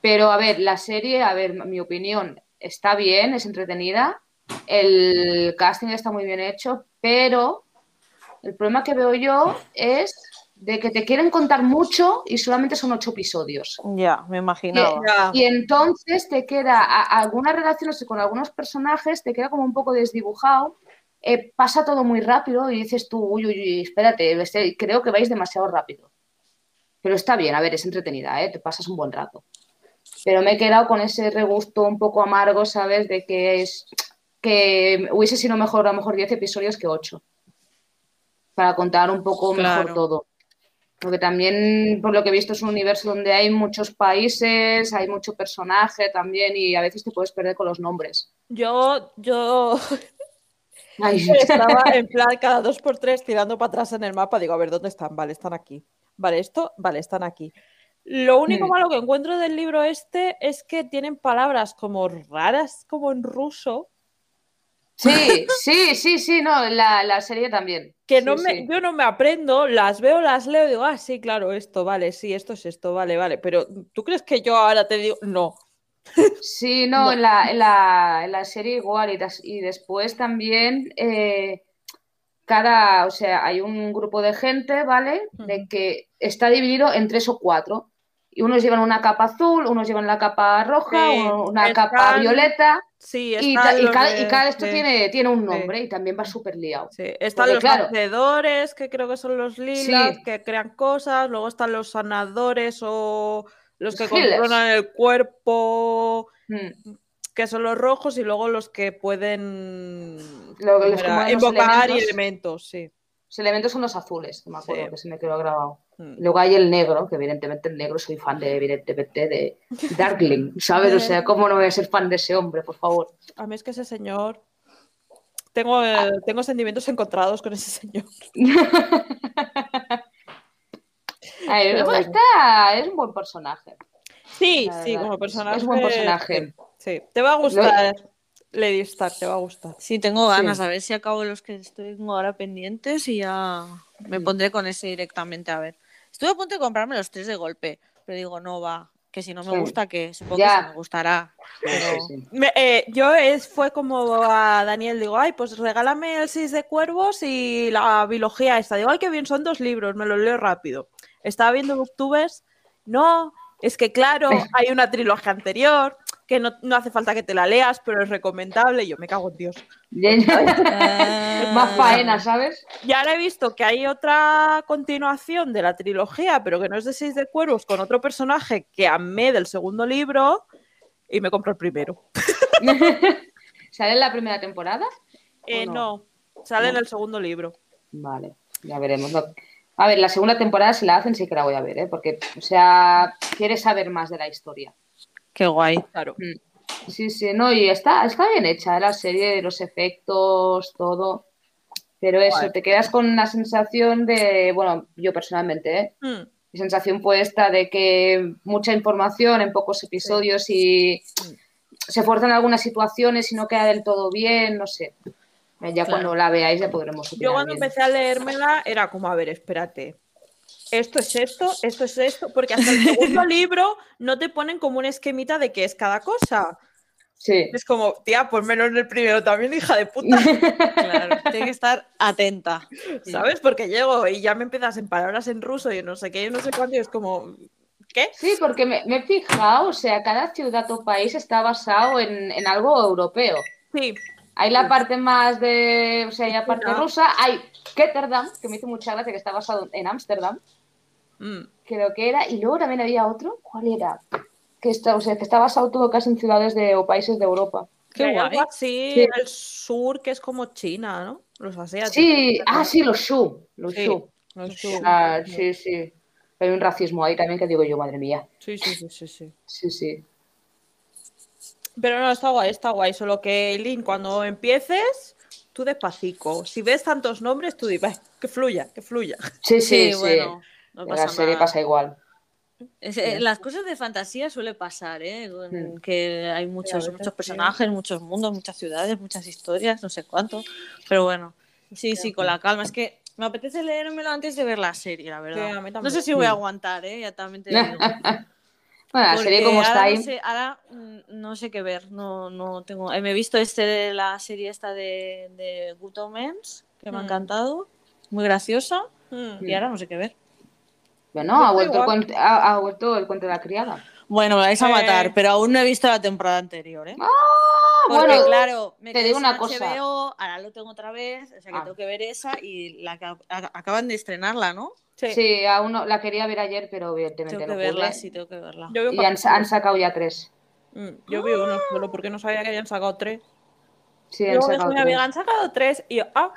Pero, a ver, la serie, a ver, mi opinión... Está bien, es entretenida, el casting está muy bien hecho, pero el problema que veo yo es de que te quieren contar mucho y solamente son ocho episodios. Ya, me imaginaba. Y, y entonces te queda, a, algunas relaciones con algunos personajes te queda como un poco desdibujado, eh, pasa todo muy rápido y dices tú, uy, uy, uy, espérate, creo que vais demasiado rápido. Pero está bien, a ver, es entretenida, ¿eh? Te pasas un buen rato. Pero me he quedado con ese regusto un poco amargo, ¿sabes? De que es que hubiese sido mejor a lo mejor diez episodios que ocho. Para contar un poco claro. mejor todo. Porque también, por lo que he visto, es un universo donde hay muchos países, hay mucho personaje también y a veces te puedes perder con los nombres. Yo, yo... Ay. Estaba en plan cada dos por tres tirando para atrás en el mapa. Digo, a ver, ¿dónde están? Vale, están aquí. Vale, esto, vale, están aquí. Lo único malo que encuentro del libro este es que tienen palabras como raras, como en ruso. Sí, sí, sí, sí, no, la, la serie también. Que no sí, me, sí. yo no me aprendo, las veo, las leo, digo, ah, sí, claro, esto, vale, sí, esto es esto, vale, vale. Pero ¿tú crees que yo ahora te digo? No. Sí, no, no. En, la, en, la, en la serie igual y, das, y después también... Eh... Cada, o sea, hay un grupo de gente, ¿vale? De que está dividido en tres o cuatro. Y unos llevan una capa azul, unos llevan la capa roja, sí, una están, capa violeta. Sí, y, ta, y, cada, de, y cada esto sí, tiene, tiene un nombre sí. y también va súper liado. Sí, están porque, los claro, hacedores, que creo que son los lilas, sí. que crean cosas. Luego están los sanadores o los que Healers. Controlan el cuerpo... Hmm. Que son los rojos y luego los que pueden lo, los era, invocar elementos, y elementos, sí. Los elementos son los azules, que me acuerdo sí. que se me quedó grabado. Mm. Luego hay el negro, que evidentemente el negro soy fan de, evidentemente, de Darkling, ¿sabes? O sea, ¿cómo no voy a ser fan de ese hombre, por favor? A mí es que ese señor... Tengo, eh, ah. tengo sentimientos encontrados con ese señor. A ver, luego bueno. está... Es un buen personaje. Sí, sí, como personaje. Es un buen personaje. Sí, te va a gustar. Lady Stark, te va a gustar. Sí, tengo ganas, sí. A ver si acabo los que estoy ahora pendientes y ya me pondré con ese directamente, a ver. Estuve a punto de comprarme los tres de golpe, pero digo, no va, que si no me sí. gusta, que supongo ya. que sí me gustará. Pero... Sí, sí. Me, eh, yo es, fue como a Daniel, digo, ay, pues regálame el Seis de Cuervos y la biología esta. Digo, ay, qué bien, son dos libros, me los leo rápido. Estaba viendo booktubers, no, es que claro, hay una trilogía anterior... que no, no hace falta que te la leas, pero es recomendable. Y yo, me cago en Dios. Más faena, ¿sabes? Y ahora he visto que hay otra continuación de la trilogía, pero que no es de Seis de Cuervos, con otro personaje que amé del segundo libro, y me compro el primero. ¿Sale en la primera temporada? Eh, no? no, sale no. en el segundo libro. Vale, ya veremos. A ver, la segunda temporada, si la hacen, sí que la voy a ver, ¿eh? Porque, o sea, quieres saber más de la historia. Qué guay, claro. Sí, sí, no, y está, está bien hecha, ¿eh? La serie, los efectos, todo. Pero eso, guay. Te quedas con la sensación de, bueno, yo personalmente, ¿eh? Mm. Mi sensación fue esta de que mucha información en pocos episodios y mm. se forzan algunas situaciones y no queda del todo bien, no sé. Ya claro. Cuando la veáis ya podremos opinar. Yo cuando bien. Empecé a leérmela era como, a ver, espérate. Esto es esto, esto es esto, porque hasta el segundo libro no te ponen como un esquemita de qué es cada cosa. Sí. Es como, tía, pues menos en el primero también, hija de puta. Claro, tiene que estar atenta. ¿Sabes? Porque llego y ya me empiezas en palabras en ruso y no sé qué, no sé cuánto, y es como, ¿qué? Sí, porque me, me he fijado, o sea, cada ciudad o país está basado en, en algo europeo. Sí. Hay la parte más de, o sea, hay la parte no. rusa, hay Ketterdam, que me hizo mucha gracia, que está basado en Ámsterdam. Mm. Creo que era, y luego también había otro, ¿cuál era? Que está, o sea, que está basado todo casi en ciudades de, o países de Europa. Qué guay. Sí, sí, el sur, que es como China, ¿no? Los asiáticos. Sí, ah, sí, los Shu. Los sí, Shu. Los Shu. Ah, sí, sí. Hay un racismo ahí también que digo yo, madre mía. Sí, sí, sí, sí. Sí, sí. sí. Pero no, está guay, está guay. Solo que, Lin, cuando empieces, tú despacito. Si ves tantos nombres, tú dices, que fluya, que fluya. Sí, sí, sí. sí. Bueno, no pasa la serie nada. Pasa igual. Es, sí. Las cosas de fantasía suele pasar, ¿eh? Sí. Que hay muchos, veces, muchos personajes, sí. muchos mundos, muchas ciudades, muchas historias, no sé cuánto. Pero bueno, sí, sí, con la calma. Es que me apetece leérmelo antes de ver la serie, la verdad. Sí, a mí también. No sé si voy a aguantar, ¿eh? Ya también te digo. Bueno, la serie como está ahí. No sé, ahora no sé qué ver, no, no tengo. Me he visto este, la serie esta de, de Good Omens, que mm. me ha encantado, muy graciosa, mm. y ahora no sé qué ver. Bueno, ha vuelto, el, ha, ha vuelto el cuento de la criada. Bueno, me vais a matar, eh... pero aún no he visto la temporada anterior, ¿eh? ¡Ah! Porque, bueno, claro, me te digo una cosa. H B O, ahora lo tengo otra vez, o sea que ah. tengo que ver esa y la que acaban de estrenarla, ¿no? Sí, sí, aún no, la quería ver ayer, pero obviamente tengo que verla, sí, tengo que verla. Y han, han sacado ya tres. Mm, yo vi uno solo porque no sabía que habían sacado tres. Sí, han yo sacado tres. Amiga, han sacado tres y yo, ah.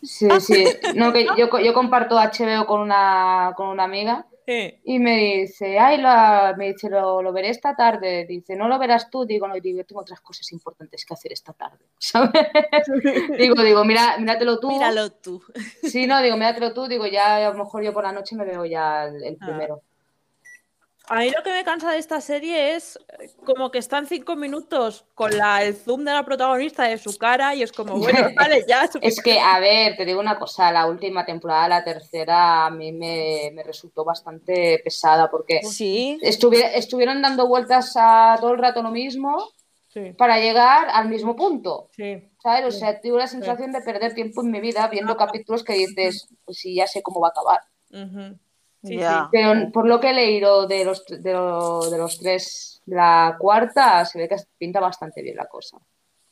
Sí, ah. sí. No, que yo, yo comparto H B O con una, con una amiga. Sí. Y me dice, ay, la... me dice, lo, lo veré esta tarde. Dice, no lo verás tú. Digo, no, digo, tengo otras cosas importantes que hacer esta tarde, ¿sabes? digo, digo, mira, míratelo tú. Míralo tú. Sí, no, digo, míratelo tú. Digo, ya a lo mejor yo por la noche me veo ya el, el primero. A mí lo que me cansa de esta serie es como que están cinco minutos con la, el zoom de la protagonista de su cara y es como, bueno, vale, ya. Es que, a ver, te digo una cosa, la última temporada, la tercera, a mí me, me resultó bastante pesada porque ¿sí? estuvi, estuvieron dando vueltas a todo el rato lo mismo sí. para llegar al mismo punto. Sí. ¿Sabes? O sea, tuve la sensación sí. de perder tiempo en mi vida viendo ah, capítulos que dices, pues sí, ya sé cómo va a acabar. Uh-huh. Sí, yeah. sí. Pero por lo que he leído de los, de, lo, de los tres, la cuarta se ve que pinta bastante bien la cosa.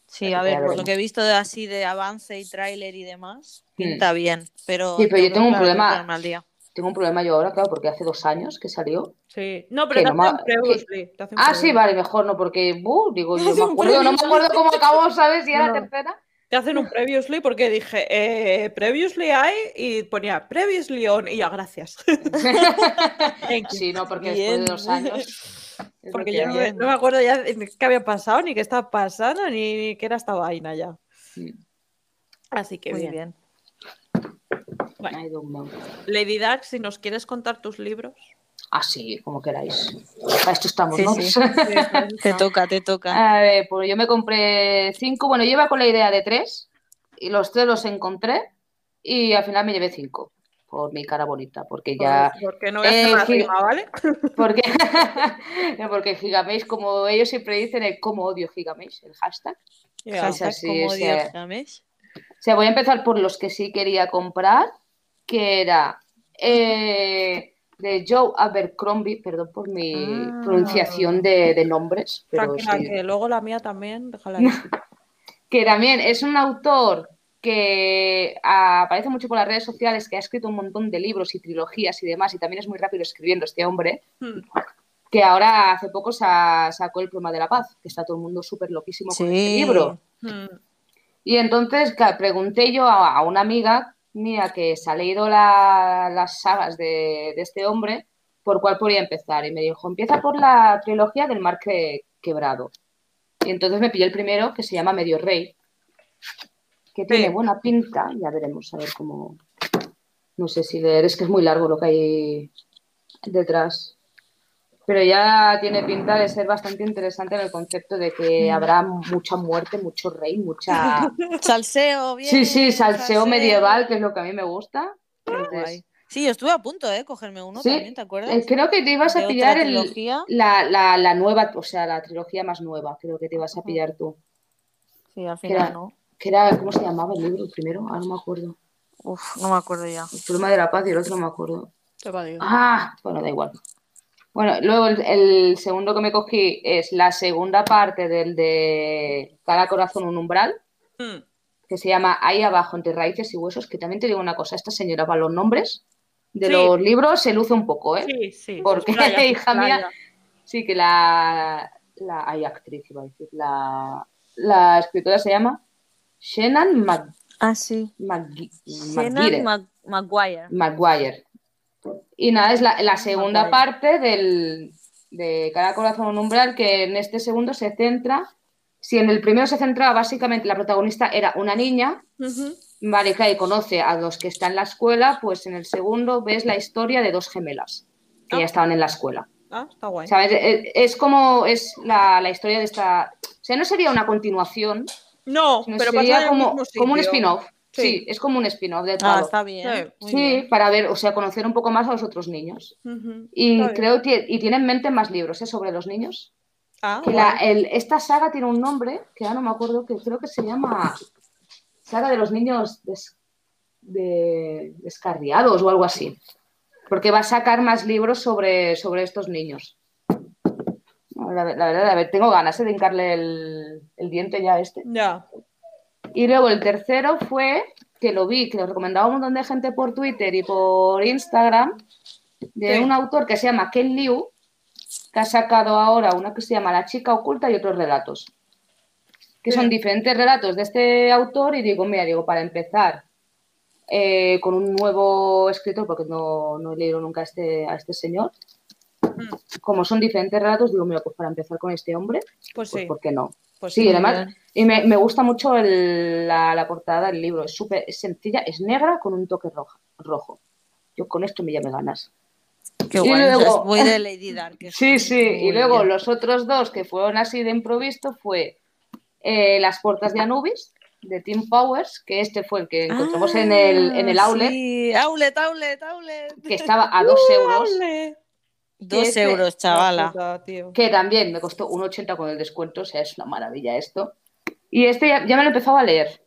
Sí, pero a ver, por lo que he visto de, así de avance y tráiler y demás, pinta mm. bien. Pero sí, pero yo tengo un problema. Tengo un problema yo ahora, claro, porque hace dos años que salió. Sí, no, pero te no hacen previews, que... te hacen Ah, previews. Sí, vale, mejor no, porque uh, digo, yo me acuerdo, previews. No me acuerdo cómo acabó, ¿sabes? Y era no. la tercera. Te hacen un previously porque dije eh, previously hay y ponía previously on y ya, gracias. Sí, no, porque bien. Después de dos años. Porque yo no me, no me acuerdo ya qué había pasado, ni qué estaba pasando, ni, ni qué era esta vaina ya. Sí. Así que muy bien. bien. Bueno, Lady Dark, si nos quieres contar tus libros. así, como queráis. Para esto estamos, sí, ¿no? Sí. Te toca, te toca. A ver, pues yo me compré cinco. Bueno, yo iba con la idea de tres. Y los tres los encontré. Y al final me llevé cinco. Por mi cara bonita. Porque ya... Porque no voy a hacer eh, más giga... rima, ¿vale? Porque, porque Gigamesh, como ellos siempre dicen, el cómo odio Gigamesh, el hashtag. Yeah. Hashtag así, ¿cómo odio sea... Gigamesh? O sea, voy a empezar por los que sí quería comprar. Que era... Eh... de Joe Abercrombie, perdón por mi ah, pronunciación de, de nombres. Pero tranquila, sí. Que luego la mía también, déjala ahí. Que también es un autor que aparece mucho por las redes sociales, que ha escrito un montón de libros y trilogías y demás, y también es muy rápido escribiendo este hombre, hmm. que ahora hace poco sacó El Pluma de la Paz, que está todo el mundo súper loquísimo sí. con este libro. Hmm. Y entonces pregunté yo a, a una amiga... Mira, que se ha leído la, las sagas de, de este hombre, ¿por cuál podría empezar? Y me dijo, empieza por la trilogía del Mar Quebrado. Y entonces me pillé el primero, que se llama Medio Rey, que tiene sí. buena pinta. Ya veremos, a ver cómo... No sé si leer, es que es muy largo lo que hay detrás. Pero ya tiene pinta de ser bastante interesante en el concepto de que habrá mucha muerte, mucho rey, mucha... Salseo, bien. Sí, sí, salseo, salseo medieval, que es lo que a mí me gusta. Entonces... Sí, yo estuve a punto de cogerme uno ¿sí? también, ¿te acuerdas? Eh, creo que te ibas a pillar el, la, la, la nueva, o sea, la trilogía más nueva, creo que te ibas a pillar tú. Sí, al final que era, no. Que era, ¿cómo se llamaba el libro primero? Ah, no me acuerdo. Uf, no me acuerdo ya. El Pluma de la Paz y el otro no me acuerdo. Te valió. Ah, bueno, da igual. Bueno, luego el, el segundo que me cogí es la segunda parte del de Cada Corazón, un Umbral, mm. que se llama Ahí Abajo, Entre Raíces y Huesos, que también te digo una cosa, esta señora para los nombres de sí. los libros se luce un poco, ¿eh? Sí, sí. Porque, pues playa, hija playa. mía, sí que la, la hay actriz, iba a decir, la, la escritora se llama Shannon Mag, ah, sí. Mag, Shannon Mag, Maguire. Maguire. Y nada, es la, la segunda parte del, de Cada Corazón un Umbral, que en este segundo se centra, si en el primero se centraba básicamente la protagonista era una niña, uh-huh. vale, que conoce a los que están en la escuela, pues en el segundo ves la historia de dos gemelas que ah. ya estaban en la escuela. Ah, está guay. ¿Sabes? Es, es como es la, la historia de esta... O sea, no sería una continuación. No, pero sería como, como un spin-off. Sí. sí, es como un spin-off de todo. Ah, está bien. Sí, sí bien. Para ver, o sea, conocer un poco más a los otros niños. Uh-huh. Y está creo que y tiene en mente más libros ¿eh? sobre los niños. Ah, que bueno. la, el, esta saga tiene un nombre, que ya no me acuerdo, que creo que se llama Saga de los Niños des, de, Descarriados o algo así. Porque va a sacar más libros sobre, sobre estos niños. La, la verdad, a ver, tengo ganas ¿eh? de hincarle el, el diente ya a este. Ya. Y luego el tercero fue, que lo vi, que lo recomendaba un montón de gente por Twitter y por Instagram, de sí. un autor que se llama Ken Liu, que ha sacado ahora una que se llama La Chica Oculta y otros relatos, que sí. son diferentes relatos de este autor. Y digo, mira, digo, para empezar eh, con un nuevo escritor, porque no, no he leído nunca a este, a este señor, mm. como son diferentes relatos, digo, mira, pues para empezar con este hombre, pues, pues sí. ¿por qué no? Pues sí, además, y me, me gusta mucho el, la, la portada del libro, es súper es sencilla, es negra con un toque roja, rojo. Yo con esto me ya me ganas. Qué y guay, luego, es muy de Lady Dark. Sí, sí, y luego bien. Los otros dos que fueron así de improviso fue eh, Las Puertas de Anubis, de Tim Powers, que este fue el que encontramos ah, en el, en el outlet. Sí, outlet, outlet, outlet. Que estaba a dos uh, euros. Outlet. Dos este, euros, chavala. Puta, que también me costó uno ochenta con el descuento, o sea, es una maravilla esto. Y este ya, ya me lo empezaba a leer.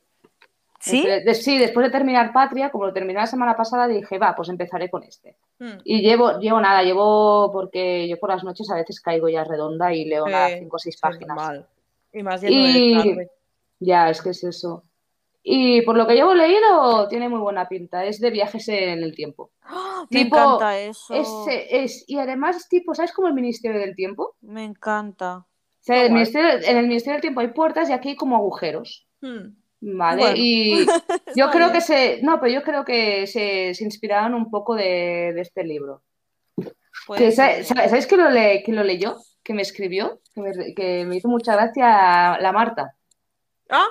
¿Sí? Entre, de, sí, después de terminar Patria, como lo terminé la semana pasada, dije, va, pues empezaré con este. Hmm. Y llevo, llevo nada, llevo porque yo por las noches a veces caigo ya redonda y leo nada eh, cinco o seis páginas. Mal. Y más lleno y... de tarde. Ya, es que es eso. Y por lo que llevo leído, tiene muy buena pinta. Es de viajes en el tiempo. ¡Oh, me tipo, encanta eso! Es, es, y además es tipo, ¿sabes cómo el Ministerio del Tiempo? Me encanta. O sea, el ministerio, en el Ministerio del Tiempo hay puertas y aquí hay como agujeros. Hmm. Vale, bueno. Y yo creo que se... No, pero yo creo que se, se inspiraron un poco de, de este libro. Que, ¿sabes, ¿Sabéis que lo, le, que lo leyó? Que me escribió. Que me, que me hizo mucha gracia la Marta. ¿Ah?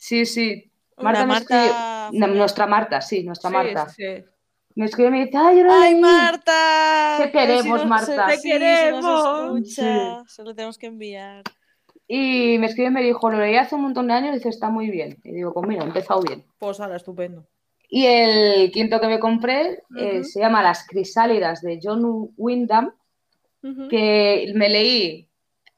Sí, sí. Marta, Marta... Nuestra Marta, sí, nuestra sí, Marta. Sí. me escribe y me dice, ¡ay, yo no leí! ¡Ay, Marta! Te queremos, Marta. Te queremos. Se lo tenemos que enviar. Y me escribe y me dijo, lo leí hace un montón de años y dice, está muy bien. Y digo, pues mira, he empezado bien. Pues ahora, estupendo. Y el quinto que me compré uh-huh. eh, se llama Las Crisálidas, de John Wyndham, uh-huh. que me leí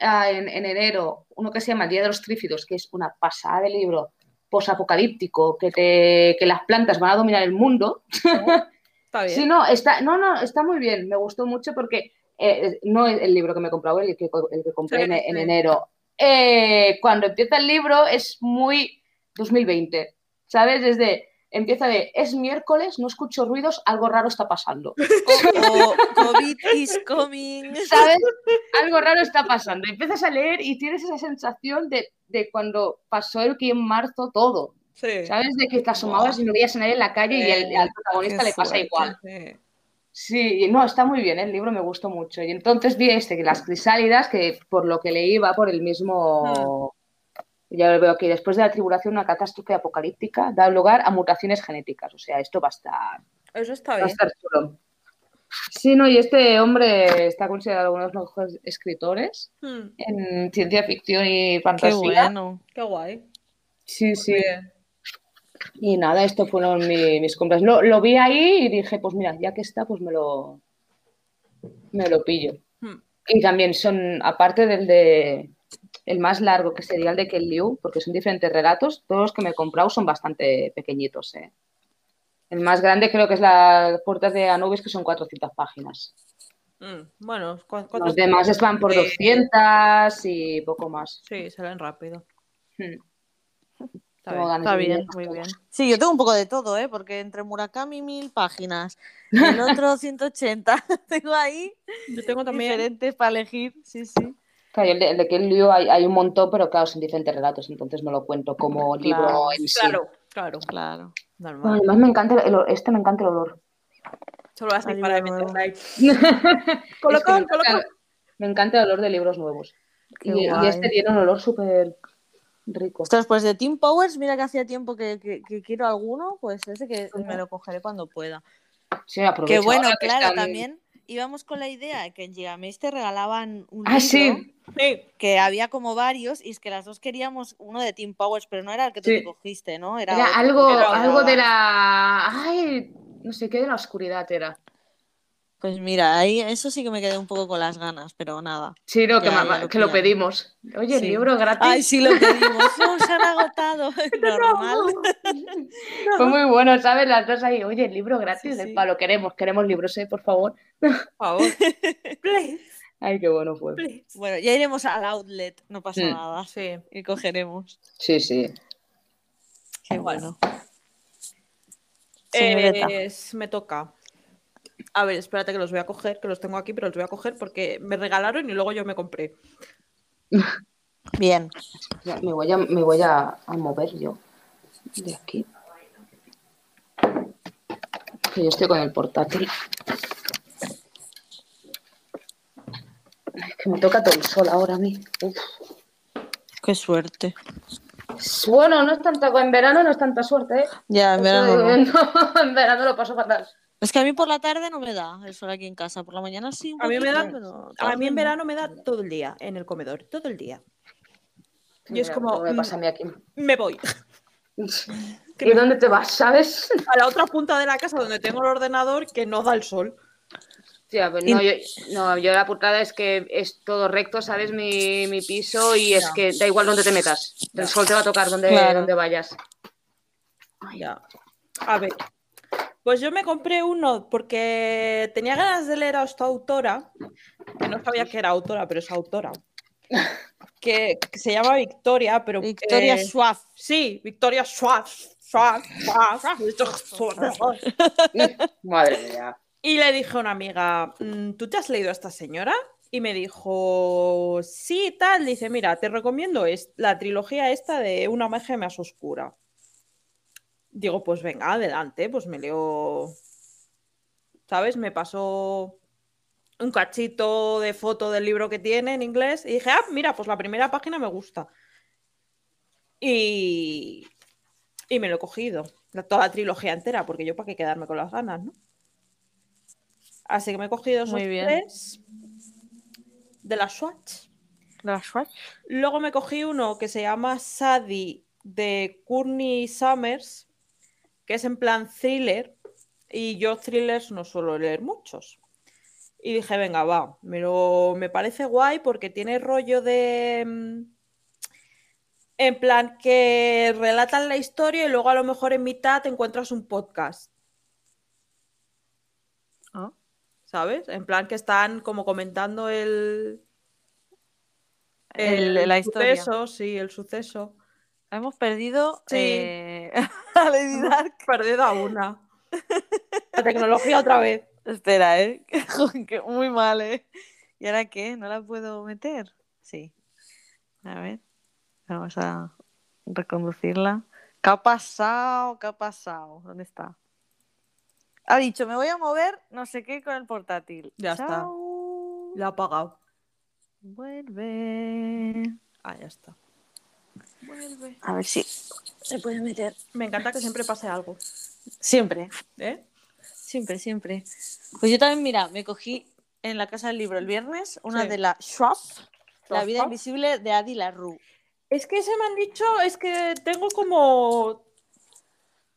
ah, en, en enero, uno que se llama El Día de los Trífidos, que es una pasada de libro posapocalíptico, que te que las plantas van a dominar el mundo. Uh-huh. Está bien. Sí, no, está, no, no, está muy bien, me gustó mucho porque eh, no es el libro que me he comprado, el que, el que compré sí, en, sí. en enero. Eh, cuando empieza el libro es muy dos mil veinte, ¿sabes? Desde, empieza de, es miércoles, no escucho ruidos, algo raro está pasando. Oh, COVID is coming. ¿Sabes? Algo raro está pasando. Empiezas a leer y tienes esa sensación de, de cuando pasó el que en marzo todo, sí. ¿sabes? De que te asomabas wow. y no veías a nadie en la calle eh, y al, al protagonista le pasa suerte, igual. Eh. Sí, no, está muy bien, ¿eh? El libro me gustó mucho. Y entonces vi este, que Las Crisálidas, que por lo que leí va por el mismo... Ah. Ya veo que después de la tribulación, una catástrofe apocalíptica da lugar a mutaciones genéticas. O sea, esto va a estar... Eso está bien. Va a estar chulo. Sí, no, y este hombre está considerado uno de los mejores escritores hmm. en ciencia ficción y fantasía. Qué bueno, qué guay. Sí, sí. Bien. Y nada, esto fueron mi, mis compras. Lo, lo vi ahí y dije, pues mira, ya que está, pues me lo me lo pillo. Hmm. Y también son, aparte del de el más largo, que sería el de Ken Liu, porque son diferentes relatos, todos los que me he comprado son bastante pequeñitos. ¿eh? El más grande creo que es Las Puertas de Anubis, que son cuatrocientas páginas. Hmm. Bueno, los demás van por doscientas y poco más. Sí, salen rápido. Hmm. Está bien, está bien, muy bien. Sí, yo tengo un poco de todo, ¿eh? Porque entre Murakami mil páginas, el otro ciento ochenta, tengo ahí yo tengo también diferentes para elegir, sí, sí. Claro, el de, el de Ken Liu hay, hay un montón, pero claro, son diferentes relatos, entonces no lo cuento como claro, libro en sí. Claro, claro, claro. Normal. Además me encanta, el, este me encanta el olor. Solo así para meter like. Colocón, colocón. Me encanta el olor de libros nuevos. Y, y este tiene un olor súper... rico. Entonces, pues de Tim Powers, mira que hacía tiempo que, que, que quiero alguno, pues ese que me lo cogeré cuando pueda. Sí, que bueno, que claro, están... también íbamos con la idea de que en Gigamesh te regalaban un libro, ah, sí. Sí. que había como varios, y es que las dos queríamos uno de Tim Powers, pero no era el que tú sí. te cogiste, ¿no? Era, era algo, algo de la... Ay, no sé qué, de la oscuridad era. Pues mira, ahí eso sí que me quedé un poco con las ganas, pero nada. Sí, no, que, mamá, lo, que lo pedimos. Oye, sí. el libro gratis. Ay, sí, lo pedimos. No, se han agotado. Normal. No. Fue muy bueno, ¿sabes? Las dos ahí. Oye, el libro gratis. Sí, sí. Palo, queremos, queremos libros, ¿eh? Por favor. Por favor. Please. Ay, qué bueno fue. Please. Bueno, ya iremos al outlet, no pasa mm. nada. Sí. Y cogeremos. Sí, sí. Qué bueno. Eh, me toca. A ver, espérate que los voy a coger, que los tengo aquí, pero los voy a coger porque me regalaron y luego yo me compré. Bien. Ya, me voy, a, me voy a, a mover yo de aquí. Que yo estoy con el portátil. Es que me toca todo el sol ahora a mí. Uf. Qué suerte. Bueno, no es tanta, en verano no es tanta suerte, ¿eh? Ya, en verano no. No, en verano lo paso fatal. Es que a mí por la tarde no me da el sol aquí en casa, por la mañana sí. Un a mí me da, pero a mí en verano me da todo el día en el comedor, todo el día. Y mira, es como no me pasa a mí aquí. Me voy. ¿Y me... dónde te vas, sabes? A la otra punta de la casa donde tengo el ordenador que no da el sol. Tía, pues no, y... yo, no, yo la putada es que es todo recto, sabes, mi, mi piso y es ya. que da igual dónde te metas, el sol te va a tocar donde, claro. donde vayas. Ya. A ver. Pues yo me compré uno porque tenía ganas de leer a esta autora, que no sabía que era autora, pero es autora, que, que se llama Victoria, pero... Victoria eh, Schwab. Sí, Victoria Schwab. Schwab, Schwab. Madre mía. Y le dije a una amiga, ¿tú te has leído a esta señora? Y me dijo, sí, tal. Dice, mira, te recomiendo la trilogía esta de Una magia más oscura. Digo, pues venga, adelante, pues me leo, ¿sabes? Me pasó un cachito de foto del libro que tiene en inglés y dije, ah, mira, pues la primera página me gusta. Y, y me lo he cogido, la, toda la trilogía entera, porque yo para qué quedarme con las ganas, ¿no? Así que me he cogido esos tres de la Swatch. ¿De la Swatch? Luego me cogí uno que se llama Sadie de Courtney Summers, que es en plan thriller, y yo thrillers no suelo leer muchos. Y dije, venga, va, me, lo, me parece guay porque tiene rollo de... En plan que relatan la historia y luego a lo mejor en mitad te encuentras un podcast. ¿Ah? ¿Sabes? En plan que están como comentando el... El, el la historia. Suceso, sí, el suceso. Hemos perdido... Sí. Eh... a Lady Dark. Perdido a una. La tecnología otra vez. Espera, ¿eh? Muy mal, ¿eh? ¿Y ahora qué? ¿No la puedo meter? Sí. A ver. Vamos a reconducirla. ¿Qué ha pasado? ¿Qué ha pasado? ¿Dónde está? Ha dicho, me voy a mover no sé qué con el portátil. Ya Chao. Está. La ha apagado. Vuelve. Ah, ya está. Vuelve. A ver si se puede meter. Me encanta que siempre pase algo. Siempre. ¿Eh? Siempre, siempre. Pues yo también, mira, me cogí en la Casa del Libro el viernes una sí. de la Schwab, La vida invisible de Adi LaRue. Es que se me han dicho, es que tengo como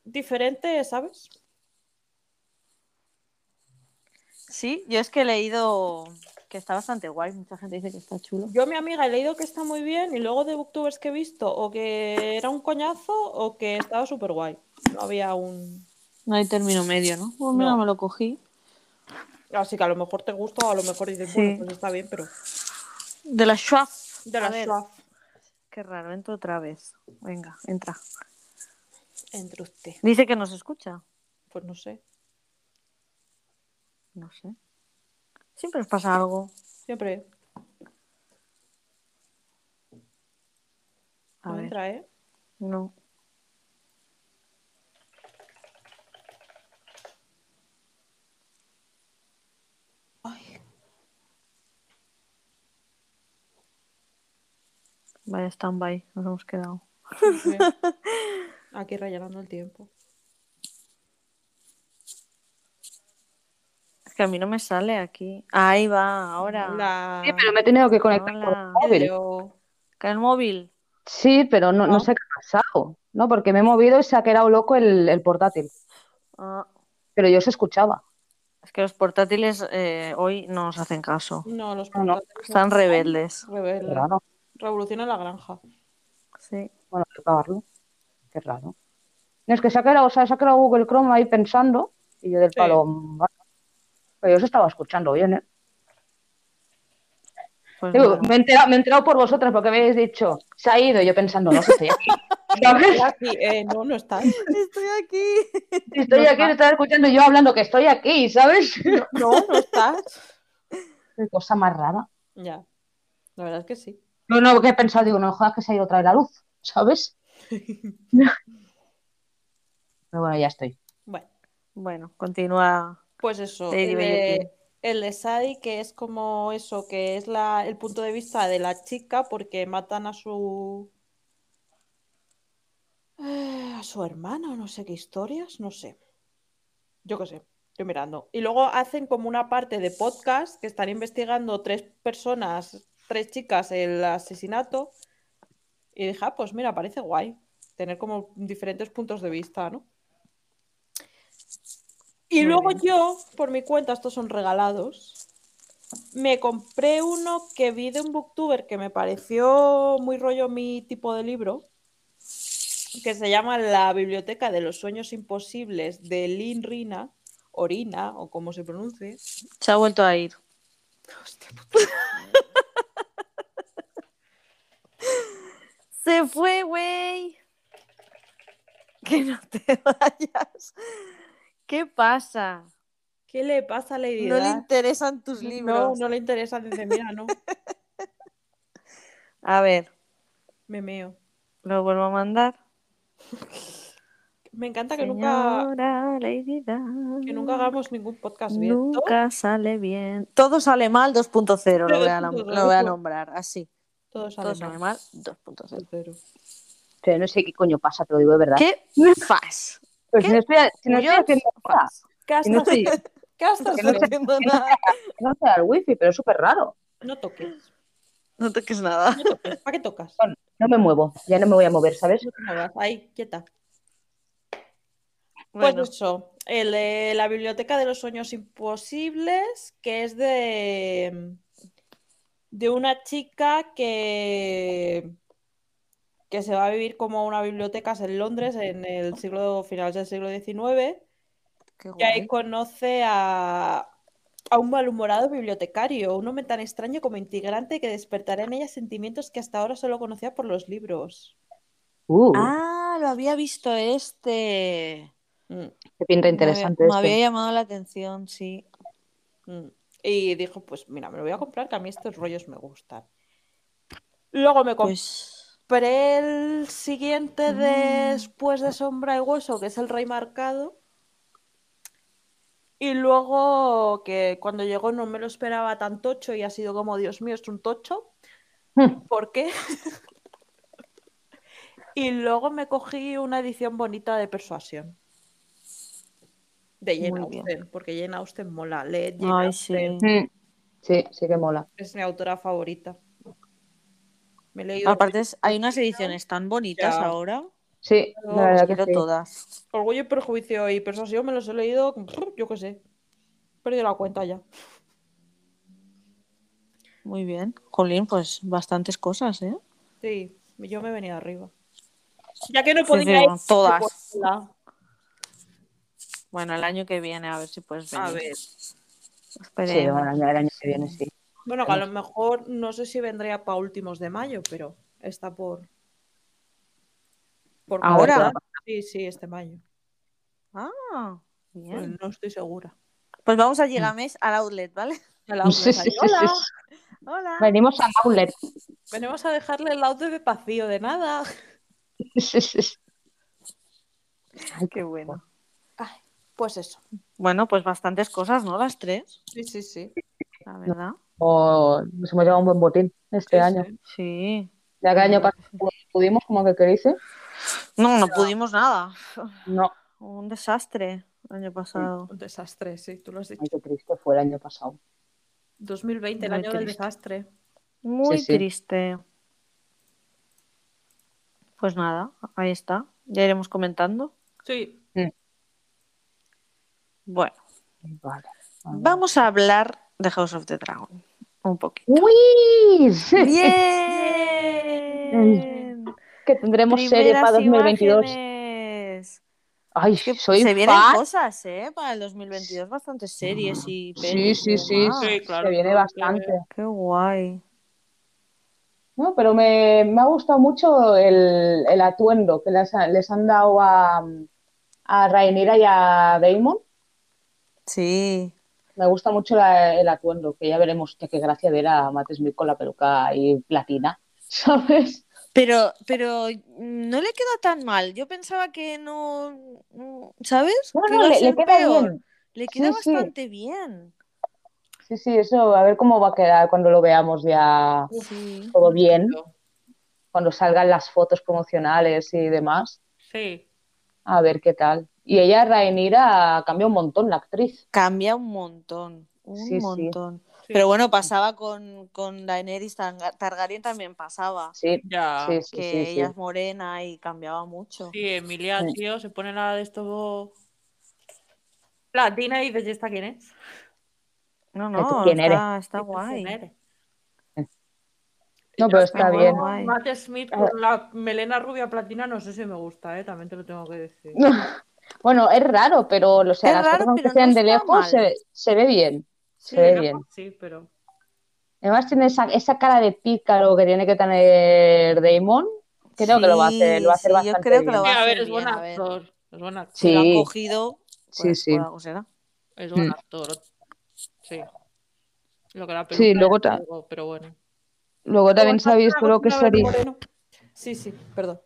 diferente, ¿sabes? Sí, yo es que he leído que está bastante guay, mucha gente dice que está chulo. Yo, mi amiga, he leído que está muy bien y luego de booktubers que he visto o que era un coñazo o que estaba súper guay. No había un... No hay término medio, ¿no? Pues mira, no. me lo cogí. Así que a lo mejor te gusta o a lo mejor dices, sí. bueno, pues está bien, pero... De la Schwab. De la Schwab. Qué raro, entro otra vez. Venga, entra. Entra usted. Dice que nos escucha. Pues no sé. No sé. Siempre nos pasa algo. Siempre. A no ver. Entra, ¿eh? No. Ay. Vaya stand-by, nos hemos quedado. Sí. Aquí rellenando el tiempo. Es que a mí no me sale aquí. Ahí va, ahora. Hola. Sí, pero me he tenido que conectar Hola. Por el móvil. Yo... ¿Con el móvil? Sí, pero no, no sé qué ha pasado. No, porque me he movido y se ha quedado loco el, el portátil. Ah. Pero yo se escuchaba. Es que los portátiles eh, hoy no nos hacen caso. No, los portátiles. No, no. Están rebeldes. Rebeldes. Claro. Revoluciona la granja. Sí. Bueno, hay que acabarlo. Qué raro. No, es que se ha quedado, o sea, se ha quedado Google Chrome ahí pensando y yo del sí. palo. Pero yo os estaba escuchando bien, ¿eh? Pues Digo, bueno. me, he enterado, me he enterado por vosotras porque me habéis dicho, se ha ido. Yo pensando, no sé si estoy aquí. ¿Sabes? Aquí. Eh, no, no estás. Estoy aquí. Estoy no aquí, estás. Me estás escuchando yo hablando que estoy aquí, ¿sabes? No, no, no estás. Qué cosa más rara. Ya. La verdad es que sí. No, no, que he pensado, digo, no me jodas que se ha ido otra vez la luz, ¿sabes? Pero bueno, ya estoy. Bueno, bueno, continúa. Pues eso, sí, el, de, el de Sadie, que es como eso, que es la, el punto de vista de la chica porque matan a su... Eh, a su hermana, no sé qué historias, no sé. Yo qué sé, estoy mirando. Y luego hacen como una parte de podcast que están investigando tres personas... tres chicas el asesinato y dije, ah, pues mira, parece guay tener como diferentes puntos de vista, ¿no? Y Muy luego bien. Yo, por mi cuenta, estos son regalados, me compré uno que vi de un booktuber que me pareció muy rollo mi tipo de libro, que se llama La Biblioteca de los Sueños Imposibles de Lynn Rina, o Rina, o como se pronuncie. Se ha vuelto a ir. Hostia puta. Se fue, güey. Que no te vayas. ¿Qué pasa? ¿Qué le pasa a Lady Dark? No le interesan tus libros. No, no le interesan. Dice, mira, no. A ver. Me meo. ¿Lo vuelvo a mandar? Me encanta que Señora nunca... Lady Dark, que nunca hagamos ningún podcast bien. Nunca sale bien. Todo sale mal dos punto cero. Lo voy a, lo voy a nombrar así. Todo sale, sale mal, dos punto cero. Pero no sé qué coño pasa, te lo digo de verdad. ¿Qué fas? Pues ¿Qué? Si no estoy, si no estoy haciendo nada. Si no estoy, ¿Qué estás haciendo? Nada. No te da el wifi, pero es súper raro. No toques. No toques nada. No toques. ¿Para qué tocas? Bueno, no me muevo, ya no me voy a mover, ¿sabes? No te muevas. Ahí, quieta. Bueno. Pues eso, el, eh, La Biblioteca de los Sueños Imposibles, que es de, de una chica que, que se va a vivir como una biblioteca en Londres en el siglo final del siglo diecinueve, que ahí conoce a, a un malhumorado bibliotecario, un hombre tan extraño como integrante que despertará en ella sentimientos que hasta ahora solo conocía por los libros. Uh. Ah, lo había visto este. Qué pinta interesante. Me, me este. había llamado la atención, sí. Y dijo, pues mira, me lo voy a comprar, que a mí estos rollos me gustan. Luego me compré pues... el siguiente de... mm. después de Sombra y Hueso, que es El Rey Marcado. Y luego, que cuando llegó no me lo esperaba tan tocho y ha sido como, Dios mío, es un tocho. Mm. ¿Por qué? Y luego me cogí una edición bonita de Persuasión. De Jane Austen, porque Jane Austen mola. Leed Jane Ay, Austen. Sí. sí, sí que mola. Es mi autora favorita. Me he leído Aparte, el... hay unas ediciones tan bonitas ya. ahora. Sí, no, la verdad que sí. todas. Orgullo y Prejuicio y Persuasión me los he leído, yo qué sé. He perdido la cuenta ya. Muy bien. Jolín, pues bastantes cosas, ¿eh? Sí, yo me venía arriba. Ya que no podía sí, ir todas. Bueno, el año que viene, a ver si puedes venir. A ver. Esperemos. Sí, bueno, el año que viene sí. Bueno, a lo mejor no sé si vendría para últimos de mayo, pero está por. por ¿Ahora? Mayo. Sí, sí, este mayo. Ah, bien. Pues no estoy segura. Pues vamos a Gigamesh al outlet, ¿vale? Al outlet. Sí, sí, sí, Hola. Sí. Hola. Venimos al outlet. Venimos a dejarle el outlet vacío de nada. Sí, sí, sí. Ay, qué bueno. Ay, pues eso. Bueno, pues bastantes cosas, ¿no? Las tres. Sí, sí, sí. La verdad. Oh, nos hemos llevado un buen botín este sí, año. Sí. sí. Ya que año pasado pudimos, como que queréis. No, no pudimos nada. No. Un desastre el año pasado. Un desastre, sí, tú lo has dicho. Ay, qué triste fue el año pasado. dos mil veinte, el año del desastre. Muy sí, sí. triste. Pues nada, ahí está. Ya iremos comentando. Sí. Mm. Bueno. Vale, vale. Vamos a hablar de House of the Dragon. Un poquito. ¡Uy! ¡Bien! Que tendremos Primeras serie para dos mil veintidós. Imágenes. Ay, soy Se fan. vienen cosas, ¿eh? Para el dos mil veintidós, bastantes series y pelis. Sí, sí, y sí, sí, claro. Se viene bastante. Qué guay. No, pero me, me ha gustado mucho el, el atuendo que les, les han dado a, a Rhaenyra y a Daemon. Sí. Me gusta mucho la, el atuendo, que ya veremos qué gracia ver a Matt Smith con la peluca y platina, ¿sabes? Pero, pero no le queda tan mal. Yo pensaba que no, ¿sabes? No, no, le, le queda peor. bien. Le queda sí, bastante sí. bien. Sí, sí, eso, a ver cómo va a quedar cuando lo veamos ya sí. todo bien, cuando salgan las fotos promocionales y demás. Sí. A ver qué tal. Y ella, Rhaenyra, cambia un montón la actriz. Cambia un montón, un sí, montón. Sí. Pero bueno, pasaba con, con Daenerys Targaryen también pasaba. Sí, ya. Sí, sí, que sí, sí, ella sí. es morena y cambiaba mucho. Sí, Emilia, sí. tío, se pone la de estos... Latina y dices, ¿y esta quién es? No, no, quién eres? Está, está guay. Eres? No, pero está me bien. Guay. Matt Smith con la melena rubia platina, no sé si me gusta, ¿eh? También te lo tengo que decir. No. Bueno, es raro, pero o sea, las raro, cosas que sean no de lejos se, se ve bien. Se sí, ve no, bien. Sí, pero... Además tiene esa, esa cara de pícaro que tiene que tener Daemon. Creo sí, que lo va a hacer, lo va a hacer sí, bastante yo creo bien. Que lo va a, hacer a ver, es buen actor. Es buen actor. Sí. Lo ha cogido. Pues, sí, sí. Por algo será. Es buen mm. actor. Sí. Lo que la película sí, luego ta... algo, pero bueno. Luego también sabéis por lo que sería. Moreno. Sí, sí, perdón.